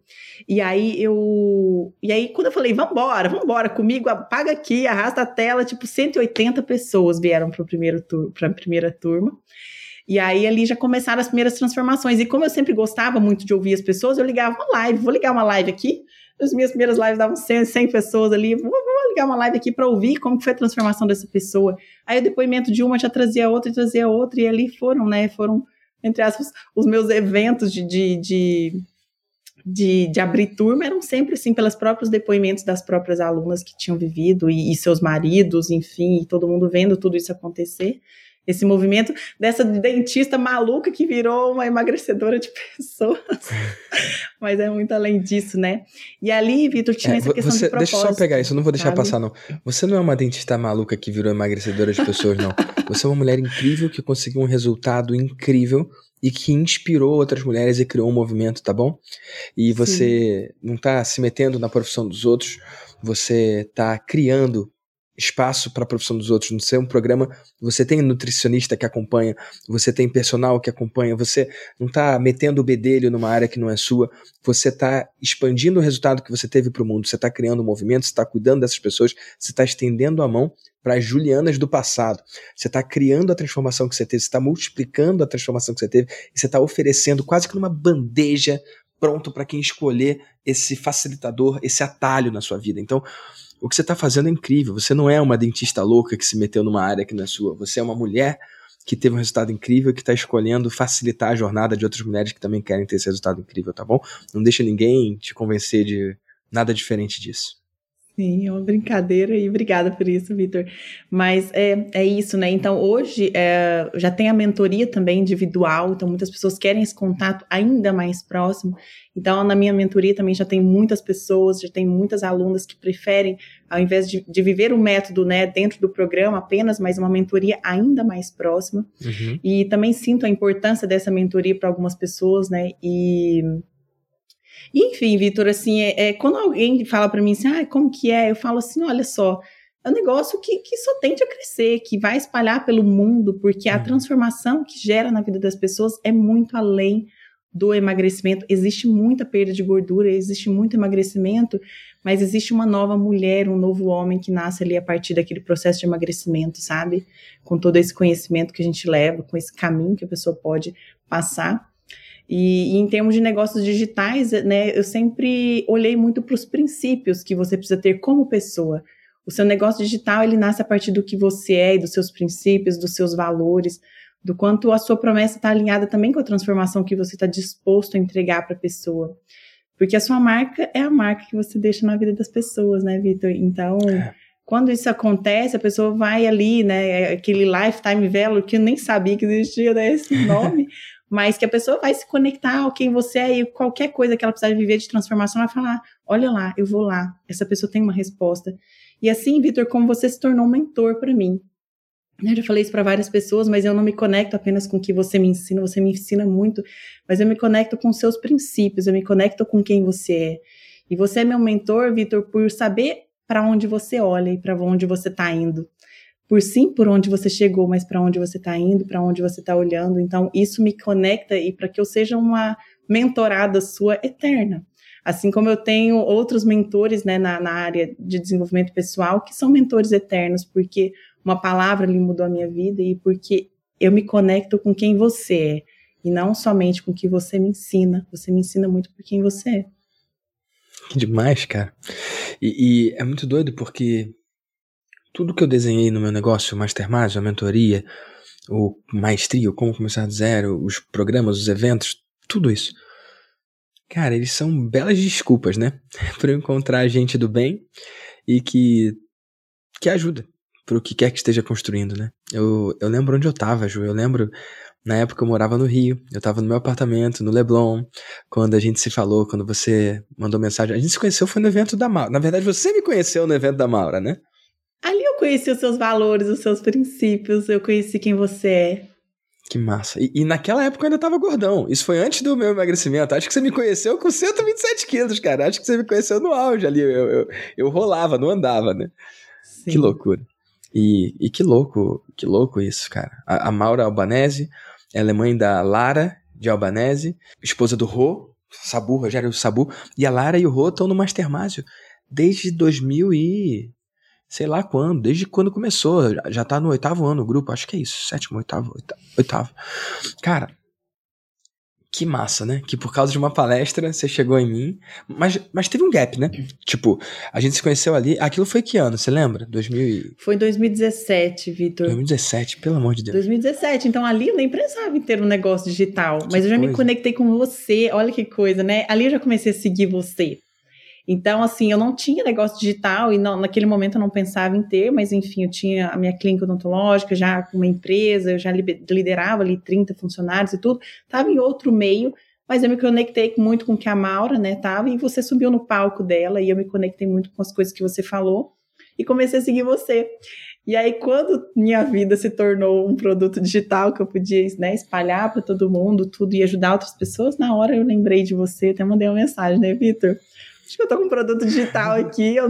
E aí eu, e aí quando eu falei, vambora, vambora comigo, apaga aqui, arrasta a tela, tipo, cento e oitenta pessoas vieram pro primeiro tur- pra primeira turma, e aí ali já começaram as primeiras transformações, e como eu sempre gostava muito de ouvir as pessoas, eu ligava uma live, vou ligar uma live aqui, as minhas primeiras lives davam cem pessoas ali, vou, vou ligar uma live aqui para ouvir como que foi a transformação dessa pessoa. Aí o depoimento de uma já trazia outra, e trazia outra, e ali foram, né, foram, entre aspas, os meus eventos de, de, de, de, de abrir turma, eram sempre, assim, pelos próprios depoimentos das próprias alunas que tinham vivido, e, e seus maridos, enfim, e todo mundo vendo tudo isso acontecer. Esse movimento dessa dentista maluca que virou uma emagrecedora de pessoas. Mas é muito além disso, né? E ali, Vitor, tinha é, essa questão você, de propósito. Deixa eu só pegar isso, eu não vou deixar sabe? passar, não. Você não é uma dentista maluca que virou emagrecedora de pessoas, não. Você é uma mulher incrível que conseguiu um resultado incrível e que inspirou outras mulheres e criou um movimento, tá bom? E você Sim. não tá se metendo na profissão dos outros, você tá criando espaço para a profissão dos outros. No seu programa, você tem nutricionista que acompanha, você tem personal que acompanha, você não está metendo o bedelho numa área que não é sua, você está expandindo o resultado que você teve para o mundo, você está criando um movimento, você está cuidando dessas pessoas, você está estendendo a mão para as Julianas do passado. Você está criando a transformação que você teve, você está multiplicando a transformação que você teve, e você está oferecendo quase que numa bandeja pronto para quem escolher esse facilitador, esse atalho na sua vida. Então, o que você está fazendo é incrível. Você não é uma dentista louca que se meteu numa área que não é sua. Você é uma mulher que teve um resultado incrível e que está escolhendo facilitar a jornada de outras mulheres que também querem ter esse resultado incrível, tá bom? Não deixa ninguém te convencer de nada diferente disso. Sim, é uma brincadeira e obrigada por isso, Vitor. Mas é, é isso, né? Então, hoje é, já tem a mentoria também individual, então muitas pessoas querem esse contato ainda mais próximo. Então, na minha mentoria também já tem muitas pessoas, já tem muitas alunas que preferem, ao invés de, de viver o método, né, dentro do programa apenas, mas uma mentoria ainda mais próxima. Uhum. E também sinto a importância dessa mentoria para algumas pessoas, né? E... Enfim, Vitor, assim, é, é, quando alguém fala para mim assim, ah, como que é? Eu falo assim, olha só, é um negócio que, que só tende a crescer, que vai espalhar pelo mundo, porque a transformação que gera na vida das pessoas é muito além do emagrecimento. Existe muita perda de gordura, existe muito emagrecimento, mas existe uma nova mulher, um novo homem que nasce ali a partir daquele processo de emagrecimento, sabe? Com todo esse conhecimento que a gente leva, com esse caminho que a pessoa pode passar. E, e em termos de negócios digitais, né, eu sempre olhei muito para os princípios que você precisa ter como pessoa. O seu negócio digital, ele nasce a partir do que você é, e dos seus princípios, dos seus valores, do quanto a sua promessa está alinhada também com a transformação que você está disposto a entregar para a pessoa. Porque a sua marca é a marca que você deixa na vida das pessoas, né, Vitor? Então... É. Quando isso acontece, a pessoa vai ali, né, aquele lifetime value que eu nem sabia que existia, né, esse nome, mas que a pessoa vai se conectar ao quem você é e qualquer coisa que ela precisar viver de transformação, ela vai falar, olha lá, eu vou lá, essa pessoa tem uma resposta. E assim, Vitor, como você se tornou um mentor para mim. Eu já falei isso para várias pessoas, mas eu não me conecto apenas com o que você me ensina, você me ensina muito, mas eu me conecto com seus princípios, eu me conecto com quem você é. E você é meu mentor, Vitor, por saber para onde você olha e para onde você está indo. Por sim, por onde você chegou, mas para onde você está indo, para onde você está olhando. Então, isso me conecta e para que eu seja uma mentorada sua eterna. Assim como eu tenho outros mentores, né, na, na área de desenvolvimento pessoal que são mentores eternos, porque uma palavra ali mudou a minha vida e porque eu me conecto com quem você é e não somente com o que você me ensina. Você me ensina muito por quem você é. Que demais, cara. E, e é muito doido porque tudo que eu desenhei no meu negócio, o Mastermind, a mentoria, o Maestria, o Como Começar do Zero, os programas, os eventos, tudo isso. Cara, eles são belas desculpas, né? Pra eu encontrar gente do bem e que, que ajuda pro que quer que esteja construindo, né? Eu, eu lembro onde eu tava, Ju. Eu lembro... Na época eu morava no Rio, eu tava no meu apartamento, no Leblon, quando a gente se falou, quando você mandou mensagem. A gente se conheceu, foi no evento da Maura. Na verdade, você me conheceu no evento da Maura, né? Ali eu conheci os seus valores, os seus princípios, eu conheci quem você é. Que massa. E, e naquela época eu ainda tava gordão. Isso foi antes do meu emagrecimento. Acho que você me conheceu com cento e vinte e sete quilos, cara. Acho que você me conheceu no auge ali. Eu, eu, eu rolava, não andava, né? Sim. Que loucura. E, e que louco, que louco isso, cara. A, a Maura Albanese... Ela é mãe da Lara de Albanese, esposa do Rô, Sabu, Rogério Sabu. E a Lara e o Rô estão no Mastermind desde dois mil e... sei lá quando. Desde quando começou. Já tá no oitavo ano o grupo. Acho que é isso. Sétimo, oitavo, oitavo. oitavo. Cara, que massa, né? Que por causa de uma palestra você chegou em mim. Mas, mas teve um gap, né? Tipo, a gente se conheceu ali. Aquilo foi que ano? Você lembra? dois mil e... Foi em dois mil e dezessete, Vitor. dois mil e dezessete, pelo amor de Deus. dois mil e dezessete. Então, ali eu nem pensava em ter um negócio digital. Que mas eu já coisa. Me conectei com você. Olha que coisa, né? Ali eu já comecei a seguir você. Então, assim, eu não tinha negócio digital e não, naquele momento eu não pensava em ter, mas enfim, eu tinha a minha clínica odontológica, já com uma empresa, eu já liderava ali trinta funcionários e tudo, estava em outro meio, mas eu me conectei muito com o que a Maura, né, estava, e você subiu no palco dela e eu me conectei muito com as coisas que você falou e comecei a seguir você. E aí, quando minha vida se tornou um produto digital que eu podia, né, espalhar para todo mundo, tudo, e ajudar outras pessoas, na hora eu lembrei de você, até mandei uma mensagem, né, Vitor? Acho que eu tô com um produto digital aqui, eu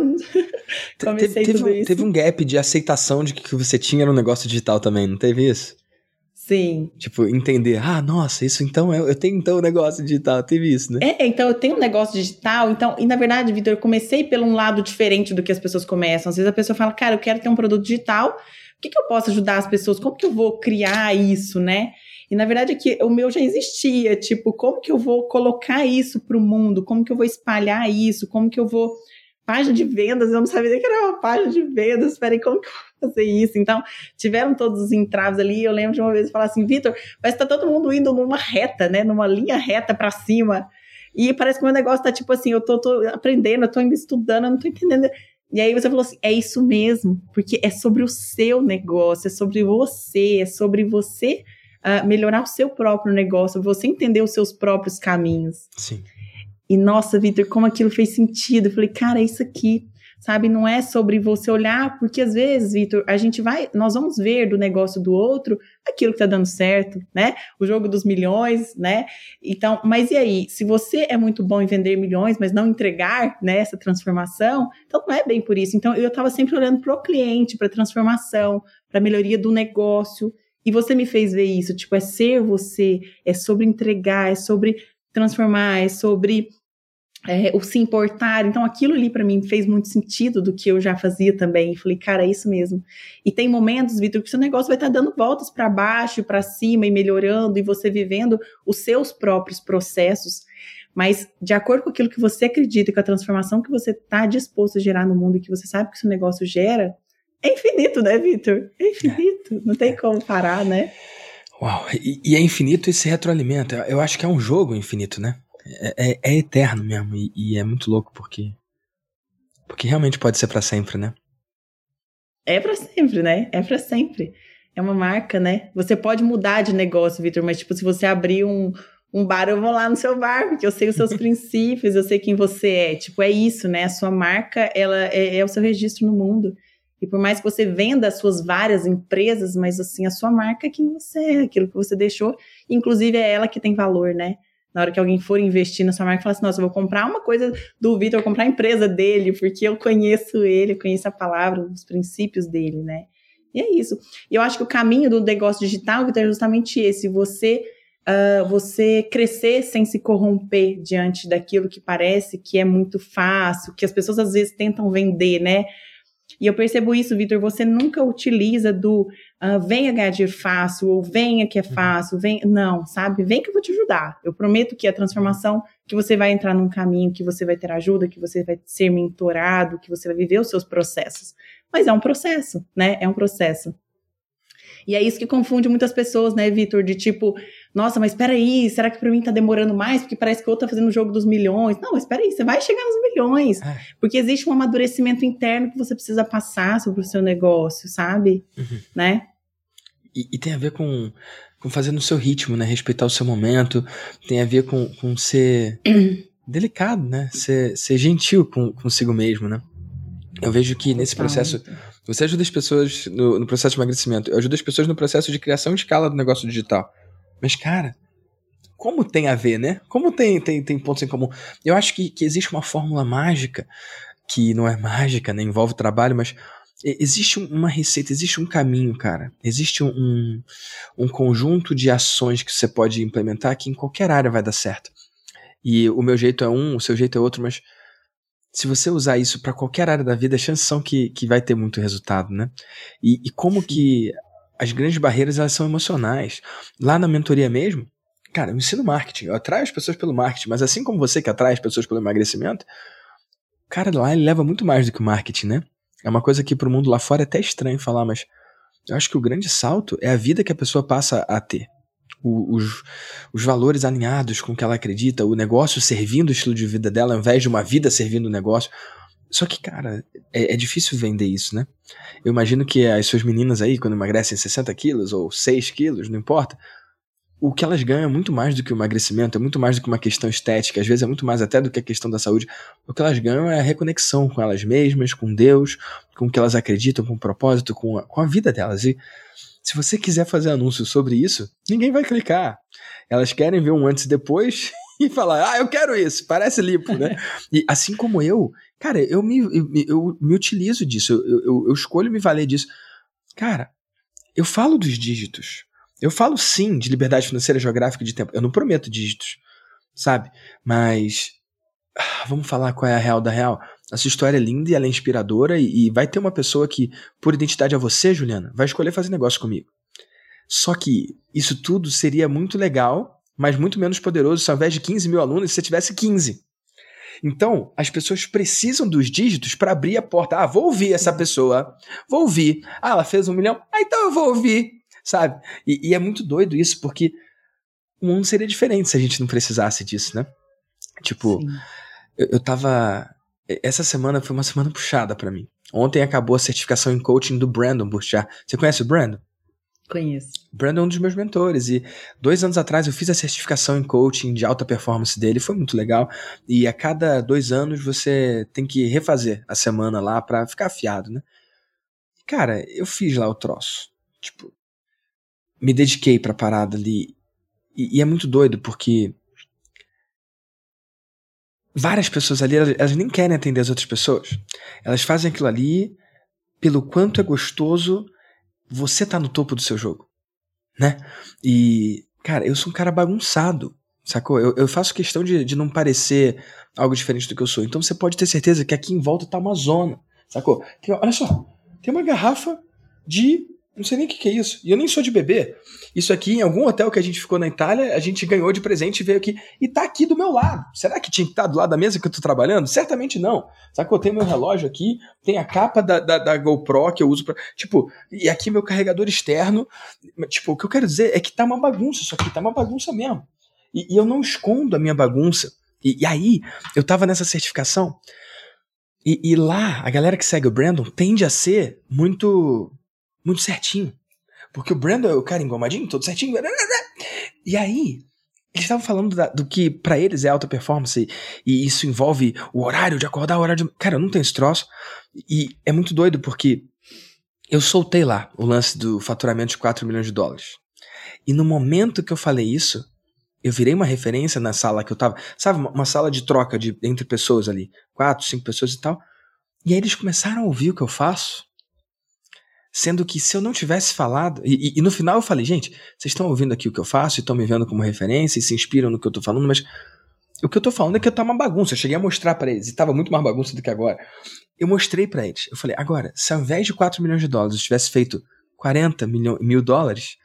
comecei teve, tudo teve, isso. Teve um gap de aceitação de que o que você tinha era um negócio digital também, não teve isso? Sim. Tipo, entender, ah, nossa, isso então, é, eu tenho então um negócio digital, teve isso, né? É, então eu tenho um negócio digital, então, e na verdade, Vitor, eu comecei pelo um lado diferente do que as pessoas começam. Às vezes a pessoa fala, cara, eu quero ter um produto digital, o que, que eu posso ajudar as pessoas? Como que eu vou criar isso, né? E, na verdade, é que o meu já existia, tipo, como que eu vou colocar isso pro mundo? Como que eu vou espalhar isso? Como que eu vou... Página de vendas, eu não sabia nem que era uma página de vendas, peraí, como que eu vou fazer isso? Então, tiveram todos os entraves ali, eu lembro de uma vez falar assim, Vitor, parece que tá todo mundo indo numa reta, né, numa linha reta para cima, e parece que o meu negócio tá tipo assim, eu tô, tô aprendendo, eu tô estudando, eu não tô entendendo... E aí você falou assim, é isso mesmo, porque é sobre o seu negócio, é sobre você, é sobre você uh, melhorar o seu próprio negócio, você entender os seus próprios caminhos. Sim. E nossa, Vitor, como aquilo fez sentido. Eu falei, cara, é isso aqui, sabe? Não é sobre você olhar, porque às vezes, Vitor, a gente vai, nós vamos ver do negócio do outro aquilo que tá dando certo, né? O jogo dos milhões, né? Então, mas e aí? Se você é muito bom em vender milhões, mas não entregar, né, essa transformação, então não é bem por isso. Então, eu tava sempre olhando pro cliente, pra transformação, pra melhoria do negócio, e você me fez ver isso, tipo, é ser você, é sobre entregar, é sobre transformar, é sobre... É, o se importar, então aquilo ali para mim fez muito sentido do que eu já fazia também, falei, cara, é isso mesmo. E tem momentos, Vitor, que o seu negócio vai estar dando voltas para baixo, para cima e melhorando, e você vivendo os seus próprios processos, mas de acordo com aquilo que você acredita, com a transformação que você está disposto a gerar no mundo e que você sabe que o seu negócio gera, é infinito, né, Vitor? É infinito, não tem como parar, né? Uau, e, e é infinito e se retroalimenta, eu acho que é um jogo infinito, né? É, é, é eterno mesmo, e, e é muito louco porque porque realmente pode ser pra sempre, né? É pra sempre, né? É pra sempre. É uma marca, né? Você pode mudar de negócio, Vitor, mas tipo, se você abrir um, um bar, eu vou lá no seu bar, porque eu sei os seus princípios, eu sei quem você é. Tipo, é isso, né? A sua marca, ela é, é o seu registro no mundo. E por mais que você venda as suas várias empresas, mas assim, a sua marca é quem você é, aquilo que você deixou, inclusive é ela que tem valor, né? Na hora que alguém for investir na sua marca, fala assim, nossa, eu vou comprar uma coisa do Vitor, eu vou comprar a empresa dele, porque eu conheço ele, eu conheço a palavra, os princípios dele, né? E é isso. E eu acho que o caminho do negócio digital, Vitor, é justamente esse, você, uh, você crescer sem se corromper diante daquilo que parece que é muito fácil, que as pessoas às vezes tentam vender, né? E eu percebo isso, Vitor, você nunca utiliza do uh, venha ganhar dinheiro fácil, ou venha que é fácil, vem, não, sabe? Vem que eu vou te ajudar. Eu prometo que a transformação, que você vai entrar num caminho, que você vai ter ajuda, que você vai ser mentorado, que você vai viver os seus processos. Mas é um processo, né? É um processo. E é isso que confunde muitas pessoas, né, Vitor? De tipo, nossa, mas peraí, será que pra mim tá demorando mais? Porque parece que eu tô fazendo o jogo dos milhões. Não, mas peraí, você vai chegar nos milhões. É. Porque existe um amadurecimento interno que você precisa passar sobre o seu negócio, sabe? Uhum. Né? E, e tem a ver com, com fazer no seu ritmo, né? Respeitar o seu momento. Tem a ver com, com ser delicado, né? Ser, ser gentil com, consigo mesmo, né? Eu vejo que nesse processo... Você ajuda as pessoas no, no processo de emagrecimento. Eu ajudo as pessoas no processo de criação de escala do negócio digital. Mas, cara, como tem a ver, né? Como tem, tem, tem pontos em comum? Eu acho que, que existe uma fórmula mágica, que não é mágica, né? Envolve trabalho, mas existe uma receita, existe um caminho, cara. Existe um, um, um conjunto de ações que você pode implementar que em qualquer área vai dar certo. E o meu jeito é um, o seu jeito é outro, mas... se você usar isso para qualquer área da vida, as chances são que, que vai ter muito resultado, né? E, e como que as grandes barreiras, elas são emocionais. Lá na mentoria mesmo, cara, eu ensino marketing, eu atraio as pessoas pelo marketing, mas assim como você que atrai as pessoas pelo emagrecimento, o cara lá, ele leva muito mais do que o marketing, né? É uma coisa que pro mundo lá fora é até estranho falar, mas eu acho que o grande salto é a vida que a pessoa passa a ter. Os, os valores alinhados com o que ela acredita, o negócio servindo o estilo de vida dela, ao invés de uma vida servindo o negócio. Só que, cara, é, é difícil vender isso, né? Eu imagino que as suas meninas aí, quando emagrecem sessenta quilos ou seis quilos, não importa, o que elas ganham é muito mais do que o emagrecimento, é muito mais do que uma questão estética, às vezes é muito mais até do que a questão da saúde. O que elas ganham é a reconexão com elas mesmas, com Deus, com o que elas acreditam, com o propósito, com a, com a vida delas. E se você quiser fazer anúncio sobre isso, ninguém vai clicar. Elas querem ver um antes e depois e falar, ah, eu quero isso, parece lipo, né? E assim como eu, cara, eu me, eu, eu me utilizo disso, eu, eu, eu escolho me valer disso. Cara, eu falo dos dígitos. Eu falo sim de liberdade financeira, geográfica e de tempo. Eu não prometo dígitos, sabe? Mas ah, vamos falar qual é a real da real. A sua história é linda e ela é inspiradora e, e vai ter uma pessoa que, por identidade a você, Juliana, vai escolher fazer negócio comigo. Só que isso tudo seria muito legal, mas muito menos poderoso se ao invés de quinze mil alunos, se você tivesse quinze. Então, as pessoas precisam dos dígitos para abrir a porta. Ah, vou ouvir essa pessoa, vou ouvir. Ah, ela fez um milhão, ah, então eu vou ouvir, sabe? E, e é muito doido isso, porque o mundo seria diferente se a gente não precisasse disso, né? Tipo, eu, eu tava... Essa semana foi uma semana puxada pra mim. Ontem acabou a certificação em coaching do Brandon Burchard. Você conhece o Brandon? Conheço. Brandon é um dos meus mentores e dois anos atrás eu fiz a certificação em coaching de alta performance dele, foi muito legal, e a cada dois anos você tem que refazer a semana lá pra ficar afiado, né? Cara, eu fiz lá o troço, tipo, me dediquei pra parada ali e, e é muito doido porque várias pessoas ali, elas, elas nem querem atender as outras pessoas, elas fazem aquilo ali pelo quanto é gostoso você tá no topo do seu jogo, né? E, cara, eu sou um cara bagunçado, sacou? Eu, eu faço questão de, de não parecer algo diferente do que eu sou. Então você pode ter certeza que aqui em volta tá uma zona, sacou? Tem, olha só, tem uma garrafa de... não sei nem o que, que é isso. E eu nem sou de bebê. Isso aqui, em algum hotel que a gente ficou na Itália, a gente ganhou de presente e veio aqui. E tá aqui do meu lado. Será que tinha que estar do lado da mesa que eu tô trabalhando? Certamente não. Sacou? Tem meu relógio aqui, tem a capa da, da, da GoPro que eu uso pra... Tipo, e aqui meu carregador externo. Tipo, o que eu quero dizer é que tá uma bagunça isso aqui. Tá uma bagunça mesmo. E, e eu não escondo a minha bagunça. E, e aí, eu tava nessa certificação. E, e lá, a galera que segue o Brandon tende a ser muito... muito certinho, porque o Brandon é o cara engomadinho, todo certinho, e aí, eles estavam falando da, do que pra eles é alta performance, e isso envolve o horário de acordar, o horário de... Cara, eu não tenho esse troço, e é muito doido, porque eu soltei lá o lance do faturamento de quatro milhões de dólares, e no momento que eu falei isso, eu virei uma referência na sala que eu tava, sabe, uma sala de troca de, entre pessoas ali, quatro, cinco pessoas e tal, e aí eles começaram a ouvir o que eu faço, sendo que se eu não tivesse falado... E, e, e no final eu falei, gente, vocês estão ouvindo aqui o que eu faço, e estão me vendo como referência, e se inspiram no que eu tô falando, mas o que eu tô falando é que eu tava uma bagunça. Eu cheguei a mostrar pra eles, e tava muito mais bagunça do que agora. Eu mostrei pra eles. Eu falei, agora, se ao invés de quatro milhões de dólares eu tivesse feito quarenta mil dólares,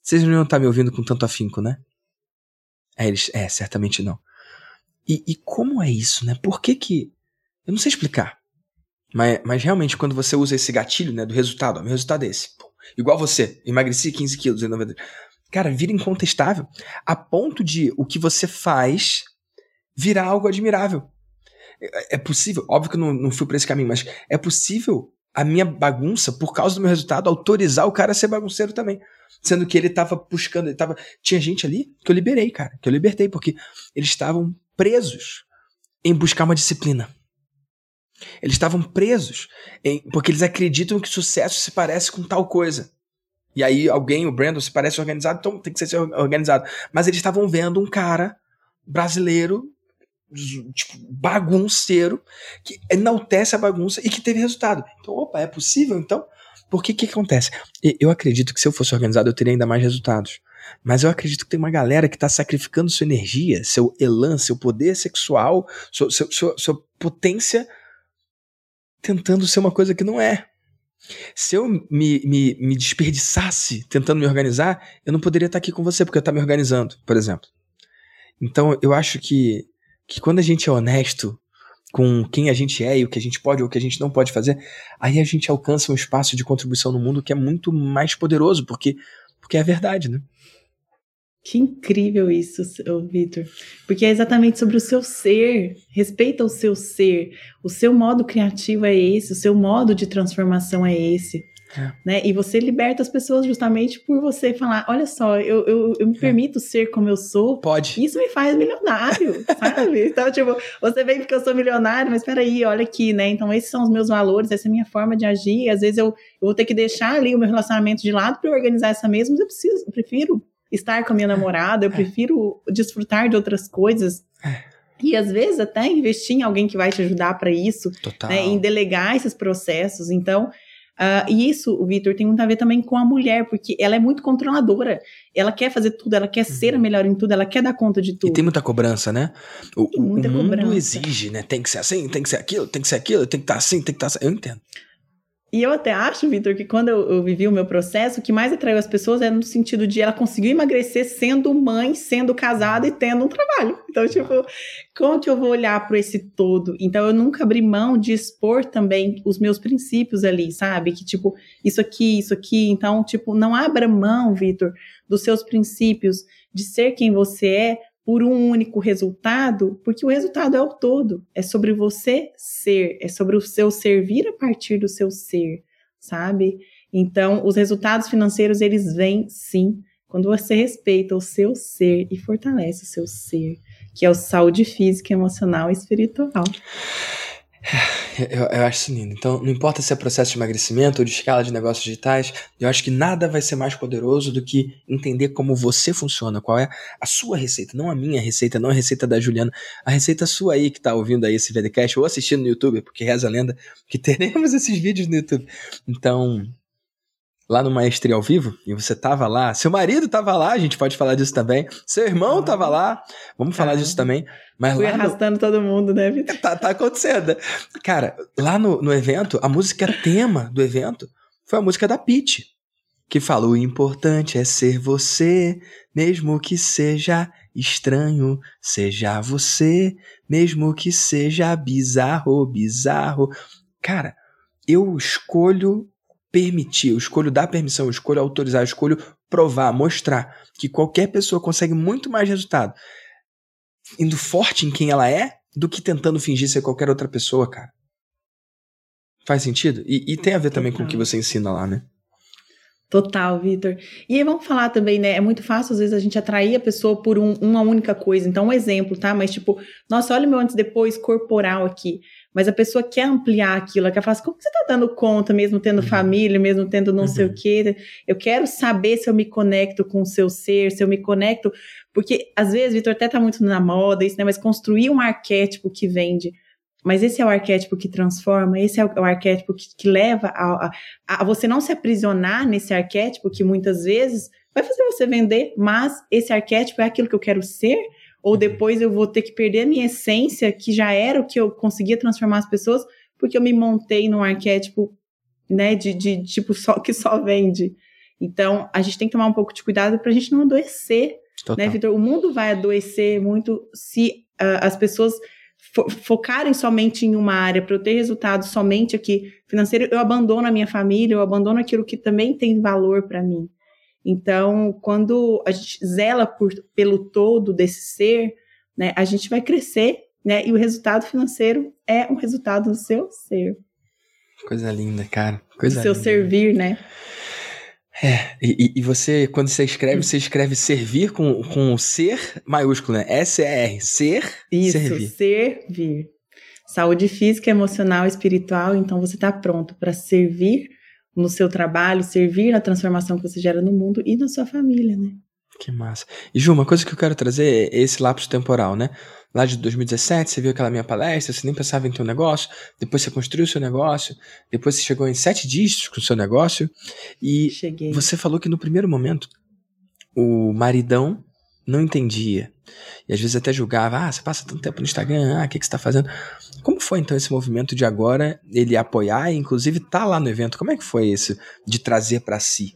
vocês não iam estar me ouvindo com tanto afinco, né? Aí eles, é, certamente não. E, e como é isso, né? Por que que... Eu não sei explicar. Mas, mas realmente, quando você usa esse gatilho, né, do resultado, ó, meu resultado é esse. Pô, igual você, emagreci quinze quilos em noventa. Cara, vira incontestável a ponto de o que você faz virar algo admirável. É, é possível, óbvio que eu não, não fui pra esse caminho, mas é possível a minha bagunça, por causa do meu resultado, autorizar o cara a ser bagunceiro também. Sendo que ele tava buscando, ele tava... Tinha gente ali que eu liberei, cara, que eu libertei, porque eles estavam presos em buscar uma disciplina. Eles estavam presos, em, porque eles acreditam que sucesso se parece com tal coisa. E aí alguém, o Brandon, se parece organizado, então tem que ser organizado. Mas eles estavam vendo um cara brasileiro, tipo, bagunceiro, que enaltece a bagunça e que teve resultado. Então, opa, é possível, então? Porque o que acontece? Eu acredito que se eu fosse organizado eu teria ainda mais resultados. Mas eu acredito que tem uma galera que tá sacrificando sua energia, seu elan, seu poder sexual, sua, sua, sua, sua potência, tentando ser uma coisa que não é. Se eu me, me, me desperdiçasse tentando me organizar, eu não poderia estar aqui com você, porque eu estou me organizando, por exemplo. Então, eu acho que, que quando a gente é honesto com quem a gente é e o que a gente pode ou o que a gente não pode fazer, aí a gente alcança um espaço de contribuição no mundo que é muito mais poderoso, porque, porque é a verdade, né? Que incrível isso, Vitor, porque é exatamente sobre o seu ser, respeita o seu ser, o seu modo criativo é esse, o seu modo de transformação é esse, é. Né? E você liberta as pessoas justamente por você falar, olha só, eu, eu, eu me permito é. ser como eu sou, pode. Isso me faz milionário, sabe? Então, tipo, você vem porque eu sou milionário, mas peraí, olha aqui, né? Então esses são os meus valores, essa é a minha forma de agir, e às vezes eu, eu vou ter que deixar ali o meu relacionamento de lado para organizar essa mesa, mas eu preciso, eu prefiro estar com a minha namorada, eu prefiro desfrutar de outras coisas. E às vezes até investir em alguém que vai te ajudar para isso, né, em delegar esses processos. Então, uh, e isso, Vitor, tem muito a ver também com a mulher, porque ela é muito controladora. Ela quer fazer tudo, ela quer uhum. ser a melhor em tudo, ela quer dar conta de tudo. E tem muita cobrança, né? O, o mundo cobrança. Exige, né? Tem que ser assim, tem que ser aquilo, tem que ser aquilo, tem que estar assim, tem que estar assim. Eu entendo. E eu até acho, Vitor, que quando eu, eu vivi o meu processo, o que mais atraiu as pessoas era no sentido de ela conseguir emagrecer sendo mãe, sendo casada e tendo um trabalho. Então, tipo, como que eu vou olhar para esse todo? Então, eu nunca abri mão de expor também os meus princípios ali, sabe? Que, tipo, isso aqui, isso aqui. Então, tipo, não abra mão, Vitor, dos seus princípios, de ser quem você é, por um único resultado, porque o resultado é o todo, é sobre você ser, é sobre o seu servir a partir do seu ser, sabe? Então, os resultados financeiros, eles vêm, sim, quando você respeita o seu ser e fortalece o seu ser, que é a saúde física, emocional e espiritual. Eu, eu acho isso lindo. Então, não importa se é processo de emagrecimento ou de escala de negócios digitais, eu acho que nada vai ser mais poderoso do que entender como você funciona, qual é a sua receita, não a minha receita, não a receita da Juliana, a receita sua aí que tá ouvindo aí esse VDCast ou assistindo no YouTube, porque reza a lenda que teremos esses vídeos no YouTube. Então, lá no Maestria ao vivo, e você tava lá, seu marido tava lá, a gente pode falar disso também, seu irmão ah, tava lá, vamos cara, falar disso também. Mas fui lá arrastando no... todo mundo, né, Vitor? Tá, tá acontecendo. Cara, lá no, no evento, a música tema do evento foi a música da Pitty, que fala, o importante é ser você, mesmo que seja estranho, seja você, mesmo que seja bizarro, bizarro. Cara, eu escolho... permitir, eu escolho dar permissão, eu escolho autorizar, eu escolho provar, mostrar que qualquer pessoa consegue muito mais resultado indo forte em quem ela é do que tentando fingir ser qualquer outra pessoa, cara. Faz sentido? E, e tem a ver também Total. Com o que você ensina lá, né? Total, Vitor. E aí vamos falar também, né? É muito fácil, às vezes, a gente atrair a pessoa por um, uma única coisa. Então, um exemplo, tá? Mas tipo, nossa, olha o meu antes e depois corporal aqui. Mas a pessoa quer ampliar aquilo, ela quer falar assim, como que você tá dando conta, mesmo tendo uhum. família, mesmo tendo não uhum. sei o quê? Eu quero saber se eu me conecto com o seu ser, se eu me conecto, porque às vezes, Vitor, até tá muito na moda isso, né? Mas construir um arquétipo que vende, mas esse é o arquétipo que transforma, esse é o arquétipo que, que leva a, a, a você não se aprisionar nesse arquétipo que muitas vezes vai fazer você vender, mas esse arquétipo é aquilo que eu quero ser, ou depois eu vou ter que perder a minha essência, que já era o que eu conseguia transformar as pessoas, porque eu me montei num arquétipo, né, de, de tipo, só, que só vende. Então, a gente tem que tomar um pouco de cuidado pra gente não adoecer, Total. Né, Vitor? O mundo vai adoecer muito se uh, as pessoas fo- focarem somente em uma área, pra eu ter resultado somente aqui financeiro, eu abandono a minha família, eu abandono aquilo que também tem valor pra mim. Então, quando a gente zela por, pelo todo desse ser, né, a gente vai crescer, né, e o resultado financeiro é um resultado do seu ser. Coisa linda, cara. Coisa do seu linda. Servir, né? É, e, e você, quando você escreve, você escreve servir com, com ser maiúsculo, né? S E R, ser, Isso, servir. Isso, servir. Saúde física, emocional, espiritual, então você está pronto para servir no seu trabalho, servir na transformação que você gera no mundo e na sua família, né? Que massa. E, Ju, uma coisa que eu quero trazer é esse lapso temporal, né? Lá de dois mil e dezessete, você viu aquela minha palestra, você nem pensava em ter um negócio, depois você construiu o seu negócio, depois você chegou em sete dígitos com o seu negócio, e Cheguei. Você falou que no primeiro momento o maridão não entendia, e às vezes até julgava, ah, você passa tanto tempo no Instagram, ah, o que, que você tá fazendo? Como foi então esse movimento de agora ele apoiar e inclusive tá lá no evento? Como é que foi isso de trazer para si?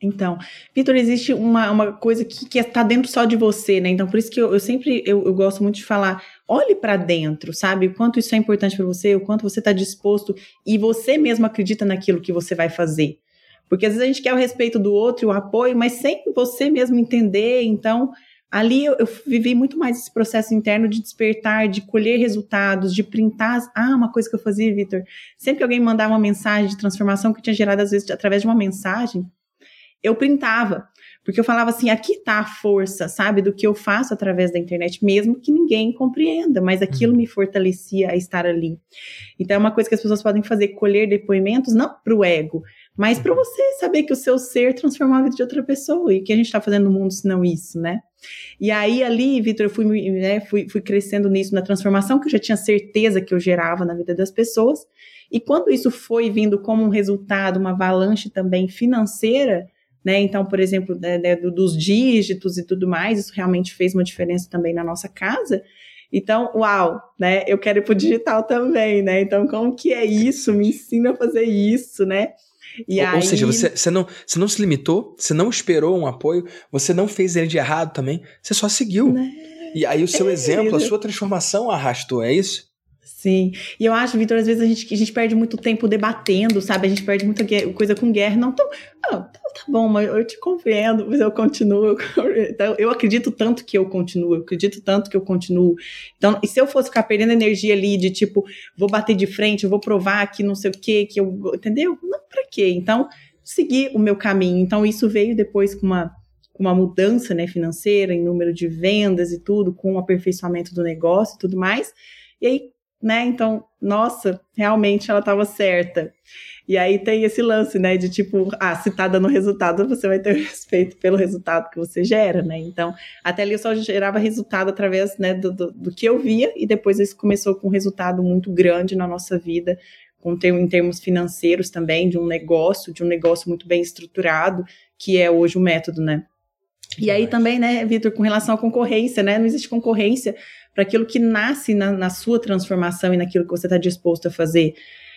Então, Vitor, existe uma, uma coisa que, que tá dentro só de você, né? Então, por isso que eu, eu sempre, eu, eu gosto muito de falar, olhe para dentro, sabe? O quanto isso é importante para você, o quanto você tá disposto e você mesmo acredita naquilo que você vai fazer. Porque às vezes a gente quer o respeito do outro, o apoio, mas sem você mesmo entender. Então, ali eu, eu vivi muito mais esse processo interno de despertar, de colher resultados, de printar. Ah, uma coisa que eu fazia, Vitor, sempre que alguém mandava uma mensagem de transformação que eu tinha gerado, às vezes, através de uma mensagem, eu printava. Porque eu falava assim, aqui tá a força, sabe, do que eu faço através da internet, mesmo que ninguém compreenda, mas aquilo me fortalecia a estar ali. Então é uma coisa que as pessoas podem fazer, colher depoimentos, não pro ego, mas para você saber que o seu ser transformou a vida de outra pessoa, e o que a gente está fazendo no mundo se não isso, né? E aí ali, Vitor, eu fui, né, fui, fui crescendo nisso, na transformação que eu já tinha certeza que eu gerava na vida das pessoas, e quando isso foi vindo como um resultado, uma avalanche também financeira, né? Então, por exemplo, né, dos dígitos e tudo mais, isso realmente fez uma diferença também na nossa casa. Então, uau, né? Eu quero ir para o digital também, né? Então, como que é isso? Me ensina a fazer isso, né? E ou, aí... ou seja, você, você, não, você não se limitou, você não esperou um apoio, você não fez ele de errado também, você só seguiu. Né? E aí o seu é, exemplo, é, a sua transformação arrastou, é isso? Sim, e eu acho, Vitor, às vezes a gente, a gente perde muito tempo debatendo, sabe? A gente perde muita coisa com guerra. Não, tô, oh, tá, tá bom, mas eu te compreendo, mas eu continuo. Então, eu acredito tanto que eu continuo, eu acredito tanto que eu continuo. Então, e se eu fosse ficar perdendo energia ali de tipo, vou bater de frente, eu vou provar que não sei o quê, que eu, entendeu? Não, pra quê? Então, seguir o meu caminho. Então, isso veio depois com uma... uma mudança, né, financeira, em número de vendas e tudo, com o aperfeiçoamento do negócio e tudo mais. E aí, né, então, nossa, realmente ela estava certa. E aí tem esse lance, né, de tipo, ah, se tá dando resultado, você vai ter respeito pelo resultado que você gera, né? Então, até ali eu só gerava resultado através, né, do, do, do que eu via, e depois isso começou com um resultado muito grande na nossa vida, com, em termos financeiros também, de um negócio, de um negócio muito bem estruturado, que é hoje o método, né? E aí também, né, Vitor, com relação à concorrência, né, não existe concorrência para aquilo que nasce na, na sua transformação e naquilo que você está disposto a fazer.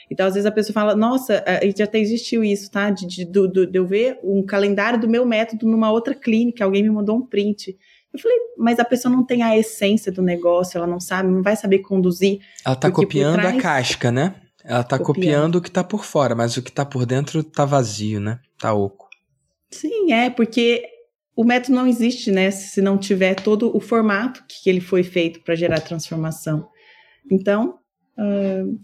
Então, às vezes a pessoa fala, nossa, já até existiu isso, tá, de, de, do, do, de eu ver um calendário do meu método numa outra clínica, alguém me mandou um print. Eu falei, mas a pessoa não tem a essência do negócio, ela não sabe, não vai saber conduzir. Ela está copiando trás... a casca, né? Ela está copiando. copiando o que está por fora, mas o que está por dentro está vazio, né? Está oco. Sim, é, porque... o método não existe, né, se não tiver todo o formato que ele foi feito para gerar transformação. Então, uh,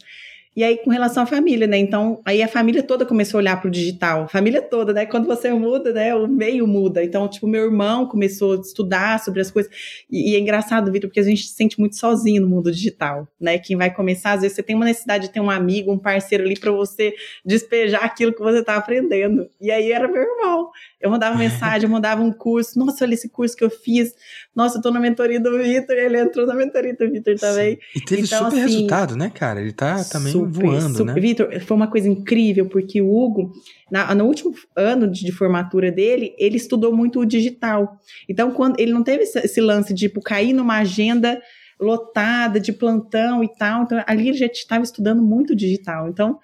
e aí com relação à família, né, então, aí a família toda começou a olhar para o digital, a família toda, né, quando você muda, né, o meio muda. Então, tipo, meu irmão começou a estudar sobre as coisas, e, e é engraçado, Vitor, porque a gente se sente muito sozinho no mundo digital, né, quem vai começar, às vezes você tem uma necessidade de ter um amigo, um parceiro ali para você despejar aquilo que você está aprendendo, e aí era meu irmão. Eu mandava mensagem, eu mandava um curso. Nossa, olha esse curso que eu fiz. Nossa, eu tô na mentoria do Vitor. Ele entrou na mentoria do Vitor também. E teve então, super assim, resultado, né, cara? Ele tá também super, voando, super, né? Vitor, foi uma coisa incrível, porque o Hugo, na, no último ano de, de formatura dele, ele estudou muito o digital. Então, quando ele não teve esse, esse lance de, tipo, cair numa agenda lotada, de plantão e tal. Então, ali ele já estava estudando muito digital. Então...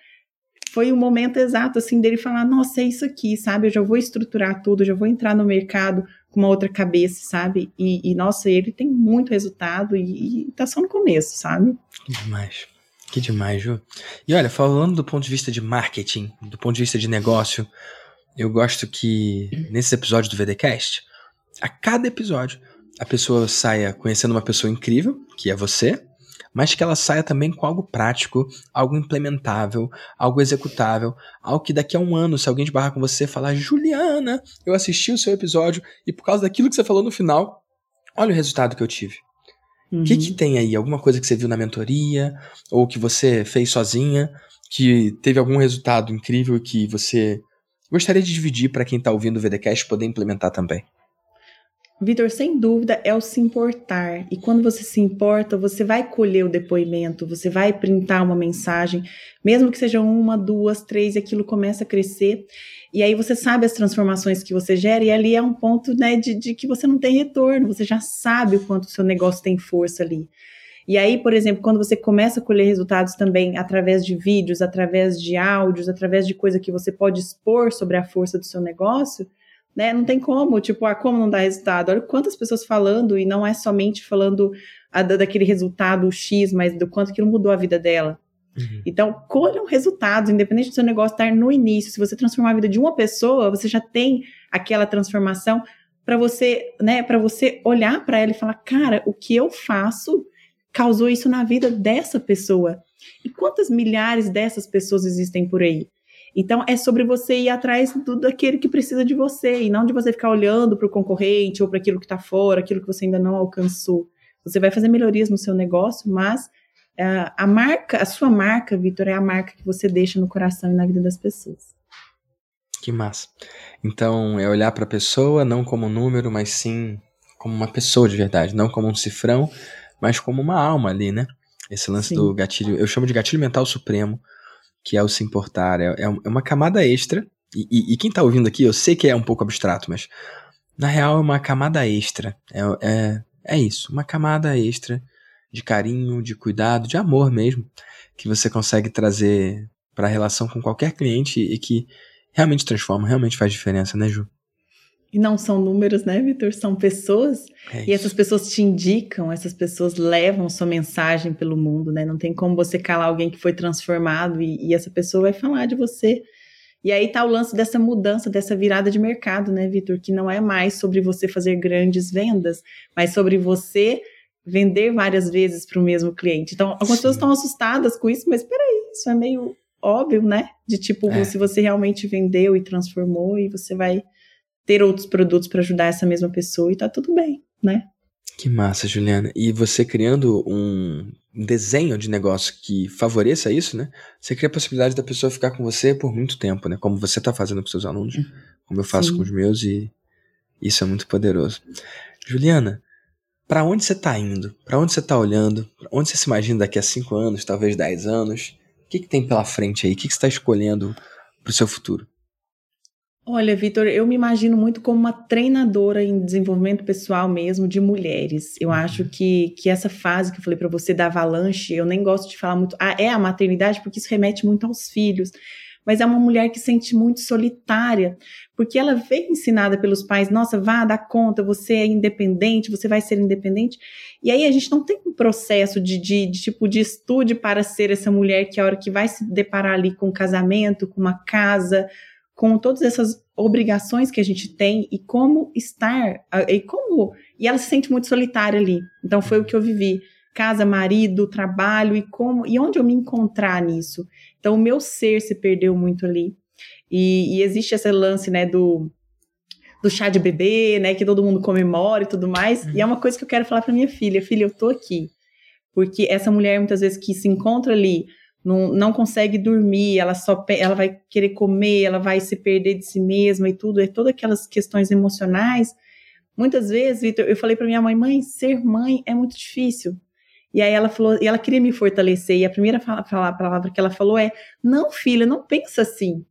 foi o momento exato, assim, dele falar, nossa, é isso aqui, sabe? Eu já vou estruturar tudo, eu já vou entrar no mercado com uma outra cabeça, sabe? E, e nossa, ele tem muito resultado e, e tá só no começo, sabe? Que demais, que demais, Ju. E olha, falando do ponto de vista de marketing, do ponto de vista de negócio, eu gosto que, nesse episódio do VDCast, a cada episódio, a pessoa saia conhecendo uma pessoa incrível, que é você, mas que ela saia também com algo prático, algo implementável, algo executável, algo que daqui a um ano, se alguém esbarrar com você e falar, Juliana, eu assisti o seu episódio e por causa daquilo que você falou no final, olha o resultado que eu tive. O uhum. que, que tem aí? Alguma coisa que você viu na mentoria ou que você fez sozinha, que teve algum resultado incrível que você gostaria de dividir para quem está ouvindo o VDCast poder implementar também? Vitor, sem dúvida, é o se importar. E quando você se importa, você vai colher o depoimento, você vai printar uma mensagem, mesmo que seja uma, duas, três, aquilo começa a crescer. E aí você sabe as transformações que você gera, e ali é um ponto, né, de, de que você não tem retorno, você já sabe o quanto o seu negócio tem força ali. E aí, por exemplo, quando você começa a colher resultados também através de vídeos, através de áudios, através de coisa que você pode expor sobre a força do seu negócio, né, não tem como, tipo, ah, como não dá resultado? Olha quantas pessoas falando, e não é somente falando a, daquele resultado X, mas do quanto aquilo mudou a vida dela. Uhum. Então, colham resultados, independente do seu negócio estar no início. Se você transformar a vida de uma pessoa, você já tem aquela transformação para você, né, para você olhar para ela e falar, cara, o que eu faço causou isso na vida dessa pessoa. E quantas milhares dessas pessoas existem por aí? Então, é sobre você ir atrás do, daquele que precisa de você, e não de você ficar olhando para o concorrente ou para aquilo que está fora, aquilo que você ainda não alcançou. Você vai fazer melhorias no seu negócio, mas uh, a marca, a sua marca, Vitor, é a marca que você deixa no coração e na vida das pessoas. Que massa. Então, é olhar para a pessoa, não como um número, mas sim como uma pessoa de verdade, não como um cifrão, mas como uma alma ali, né? Esse lance sim. do gatilho, eu chamo de gatilho mental supremo, que é o se importar, é, é uma camada extra, e, e, e quem tá ouvindo aqui, eu sei que é um pouco abstrato, mas na real é uma camada extra, é, é, é isso, uma camada extra de carinho, de cuidado, de amor mesmo, que você consegue trazer para a relação com qualquer cliente e que realmente transforma, realmente faz diferença, né, Ju? E não são números, né, Vitor? São pessoas. É e essas pessoas te indicam, essas pessoas levam sua mensagem pelo mundo, né? Não tem como você calar alguém que foi transformado e, e essa pessoa vai falar de você. E aí tá o lance dessa mudança, dessa virada de mercado, né, Vitor? Que não é mais sobre você fazer grandes vendas, mas sobre você vender várias vezes para o mesmo cliente. Então, algumas pessoas estão assustadas com isso, mas peraí, isso é meio óbvio, né? De tipo, é. se você realmente vendeu e transformou e você vai ter outros produtos para ajudar essa mesma pessoa e tá tudo bem, né? Que massa, Juliana. E você criando um desenho de negócio que favoreça isso, né? Você cria a possibilidade da pessoa ficar com você por muito tempo, né? Como você tá fazendo com seus alunos, é. como eu faço Sim. com os meus, e isso é muito poderoso. Juliana, para onde você tá indo? Para onde você tá olhando? Pra onde você se imagina daqui a cinco anos, talvez dez anos? O que, que tem pela frente aí? O que, que você tá escolhendo pro seu futuro? Olha, Vitor, eu me imagino muito como uma treinadora em desenvolvimento pessoal mesmo de mulheres. Eu acho que, que essa fase que eu falei para você da avalanche, eu nem gosto de falar muito, ah, é a maternidade, porque isso remete muito aos filhos. Mas é uma mulher que sente muito solitária, porque ela vem ensinada pelos pais, nossa, vá dar conta, você é independente, você vai ser independente. E aí a gente não tem um processo de, de, de tipo de estude para ser essa mulher que a hora que vai se deparar ali com um casamento, com uma casa, com todas essas obrigações que a gente tem e como estar, e como... E ela se sente muito solitária ali. Então, foi o que eu vivi. Casa, marido, trabalho e como... E onde eu me encontrar nisso? Então, o meu ser se perdeu muito ali. E, e existe esse lance, né, do, do chá de bebê, né, que todo mundo comemora e tudo mais. E é uma coisa que eu quero falar para minha filha. Filha, eu tô aqui. Porque essa mulher, muitas vezes, que se encontra ali... Não, não consegue dormir, ela, só, ela vai querer comer, ela vai se perder de si mesma e tudo, é todas aquelas questões emocionais. Muitas vezes, Vitor, eu falei para minha mãe, mãe, ser mãe é muito difícil. E aí ela falou, e ela queria me fortalecer, e a primeira fala, fala, palavra que ela falou é, não, filha, não pensa assim.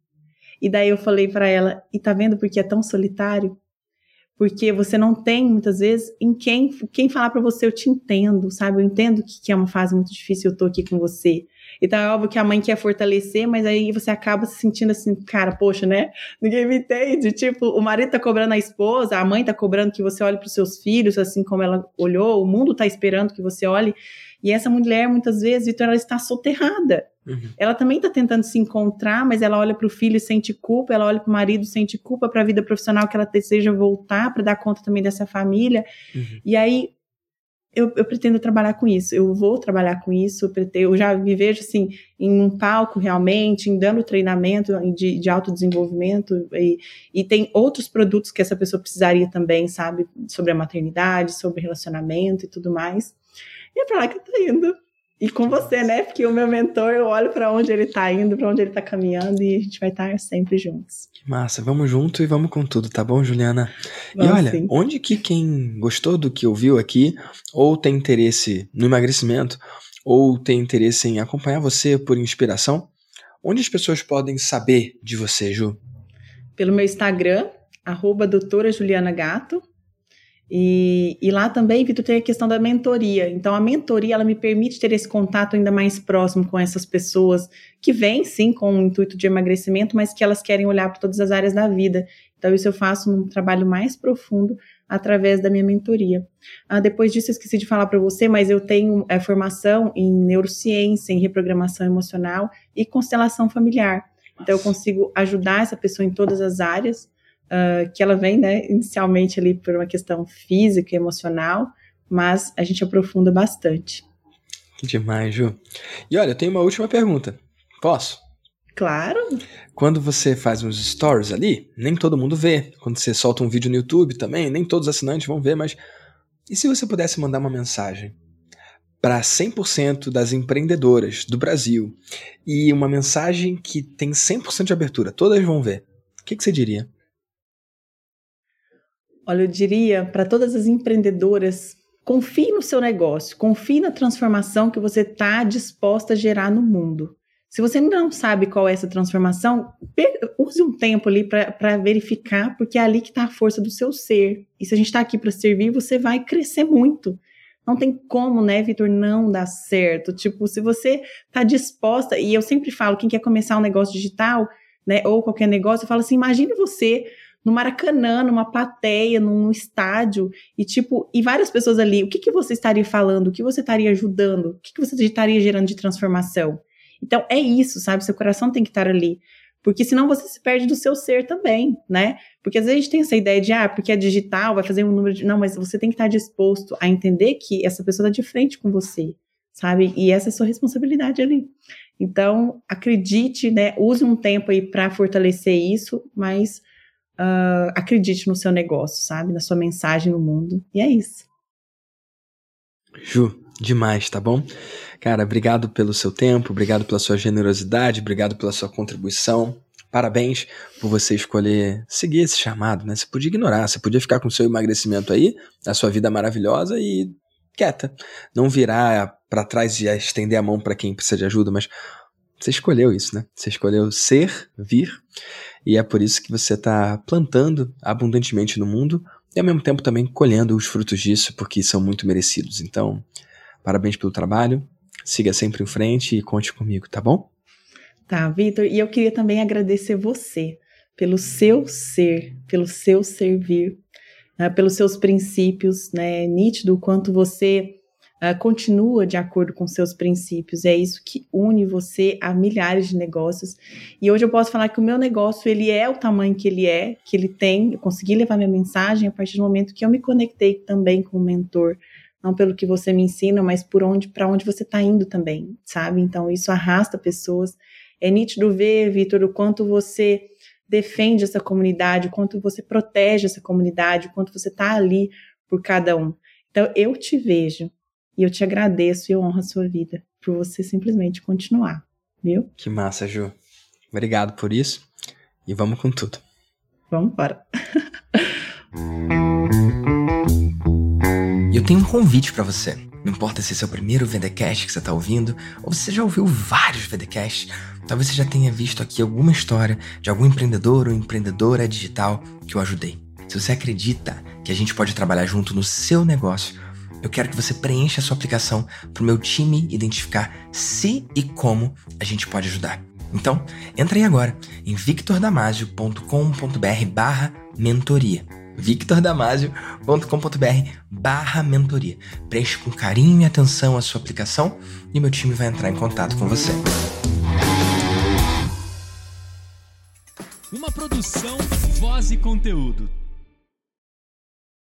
E daí eu falei para ela, e tá vendo porque é tão solitário? Porque você não tem, muitas vezes, em quem, quem falar para você, eu te entendo, sabe? Eu entendo que, que é uma fase muito difícil, eu tô aqui com você. Então, é óbvio que a mãe quer fortalecer, mas aí você acaba se sentindo assim, cara, poxa, né? Ninguém me entende. Tipo, o marido tá cobrando a esposa, a mãe tá cobrando que você olhe pros seus filhos, assim como ela olhou, o mundo tá esperando que você olhe. E essa mulher, muitas vezes, Vitor, ela está soterrada. Uhum. Ela também tá tentando se encontrar, mas ela olha pro filho e sente culpa, ela olha pro marido e sente culpa pra vida profissional que ela deseja voltar pra dar conta também dessa família. Uhum. E aí, eu, eu pretendo trabalhar com isso, eu vou trabalhar com isso, eu, pretendo, eu já me vejo, assim, em um palco realmente, em dando treinamento de, de autodesenvolvimento, e, e tem outros produtos que essa pessoa precisaria também, sabe, sobre a maternidade, sobre relacionamento e tudo mais. E é pra lá que eu tô indo. E com você, né, porque o meu mentor, eu olho pra onde ele tá indo, pra onde ele tá caminhando, e a gente vai estar sempre juntos. Que massa, vamos junto e vamos com tudo, tá bom, Juliana? Vamos, e olha, sim. Onde que quem gostou do que ouviu aqui, ou tem interesse no emagrecimento, ou tem interesse em acompanhar você por inspiração, onde as pessoas podem saber de você, Ju? Pelo meu Instagram, arroba doutora Juliana Gato. E, e lá também, Vitor, tem a questão da mentoria. Então, a mentoria, ela me permite ter esse contato ainda mais próximo com essas pessoas que vêm, sim, com o intuito de emagrecimento, mas que elas querem olhar para todas as áreas da vida. Então, isso eu faço num trabalho mais profundo através da minha mentoria. Ah, depois disso, eu esqueci de falar para você, mas eu tenho é, formação em neurociência, em reprogramação emocional e constelação familiar. Então, eu consigo ajudar essa pessoa em todas as áreas. Uh, que ela vem, né, inicialmente ali por uma questão física e emocional, mas a gente aprofunda bastante. Que demais, Ju. E olha, eu tenho uma última pergunta. Posso? Claro. Quando você faz uns stories ali, nem todo mundo vê. Quando você solta um vídeo no YouTube também, nem todos os assinantes vão ver, mas... E se você pudesse mandar uma mensagem para cem por cento das empreendedoras do Brasil e uma mensagem que tem cem por cento de abertura, todas vão ver, o que, que você diria? Olha, eu diria para todas as empreendedoras, confie no seu negócio, confie na transformação que você está disposta a gerar no mundo. Se você ainda não sabe qual é essa transformação, use um tempo ali para verificar, porque é ali que está a força do seu ser. E se a gente está aqui para servir, você vai crescer muito. Não tem como, né, Vitor, não dar certo. Tipo, se você está disposta, e eu sempre falo, quem quer começar um negócio digital, né, ou qualquer negócio, eu falo assim, imagine você... no Maracanã, numa plateia, num estádio, e tipo, e várias pessoas ali, o que, que você estaria falando, o que você estaria ajudando, o que, que você estaria gerando de transformação? Então é isso, sabe, seu coração tem que estar ali, porque senão você se perde do seu ser também, né, porque às vezes a gente tem essa ideia de, ah, porque é digital, vai fazer um número de, não, mas você tem que estar disposto a entender que essa pessoa está de frente com você, sabe, e essa é a sua responsabilidade ali. Então, acredite, né, use um tempo aí para fortalecer isso, mas uh, acredite no seu negócio, sabe, na sua mensagem no mundo, e é isso. Ju, demais, tá bom? Cara, obrigado pelo seu tempo, obrigado pela sua generosidade, obrigado pela sua contribuição, parabéns por você escolher seguir esse chamado, né, você podia ignorar, você podia ficar com o seu emagrecimento aí, a sua vida maravilhosa e... quieta, não virar para trás e estender a mão para quem precisa de ajuda, mas você escolheu isso, né? Você escolheu ser, vir, e é por isso que você está plantando abundantemente no mundo e ao mesmo tempo também colhendo os frutos disso, porque são muito merecidos. Então, parabéns pelo trabalho, siga sempre em frente e conte comigo, tá bom? Tá, Vitor, e eu queria também agradecer você pelo seu ser, pelo seu servir, pelos seus princípios, né, nítido o quanto você uh, continua de acordo com seus princípios, é isso que une você a milhares de negócios, e hoje eu posso falar que o meu negócio, ele é o tamanho que ele é, que ele tem, eu consegui levar minha mensagem a partir do momento que eu me conectei também com o mentor, não pelo que você me ensina, mas por onde, para onde você está indo também, sabe, então isso arrasta pessoas, é nítido ver, Vitor, o quanto você... defende essa comunidade, o quanto você protege essa comunidade, o quanto você está ali por cada um. Então, eu te vejo e eu te agradeço e eu honro a sua vida por você simplesmente continuar, viu? Que massa, Ju. Obrigado por isso e vamos com tudo. Vamos embora. Eu tenho um convite para você. Não importa se esse é o primeiro VDCast que você está ouvindo, ou se você já ouviu vários VDCasts, talvez você já tenha visto aqui alguma história de algum empreendedor ou empreendedora digital que eu ajudei. Se você acredita que a gente pode trabalhar junto no seu negócio, eu quero que você preencha a sua aplicação para o meu time identificar se e como a gente pode ajudar. Então, entra aí agora em victordamasio.com.br barra mentoria. victordamasio.com.br barra mentoria. Preenche com carinho e atenção a sua aplicação e meu time vai entrar em contato com você. Uma produção, voz e conteúdo.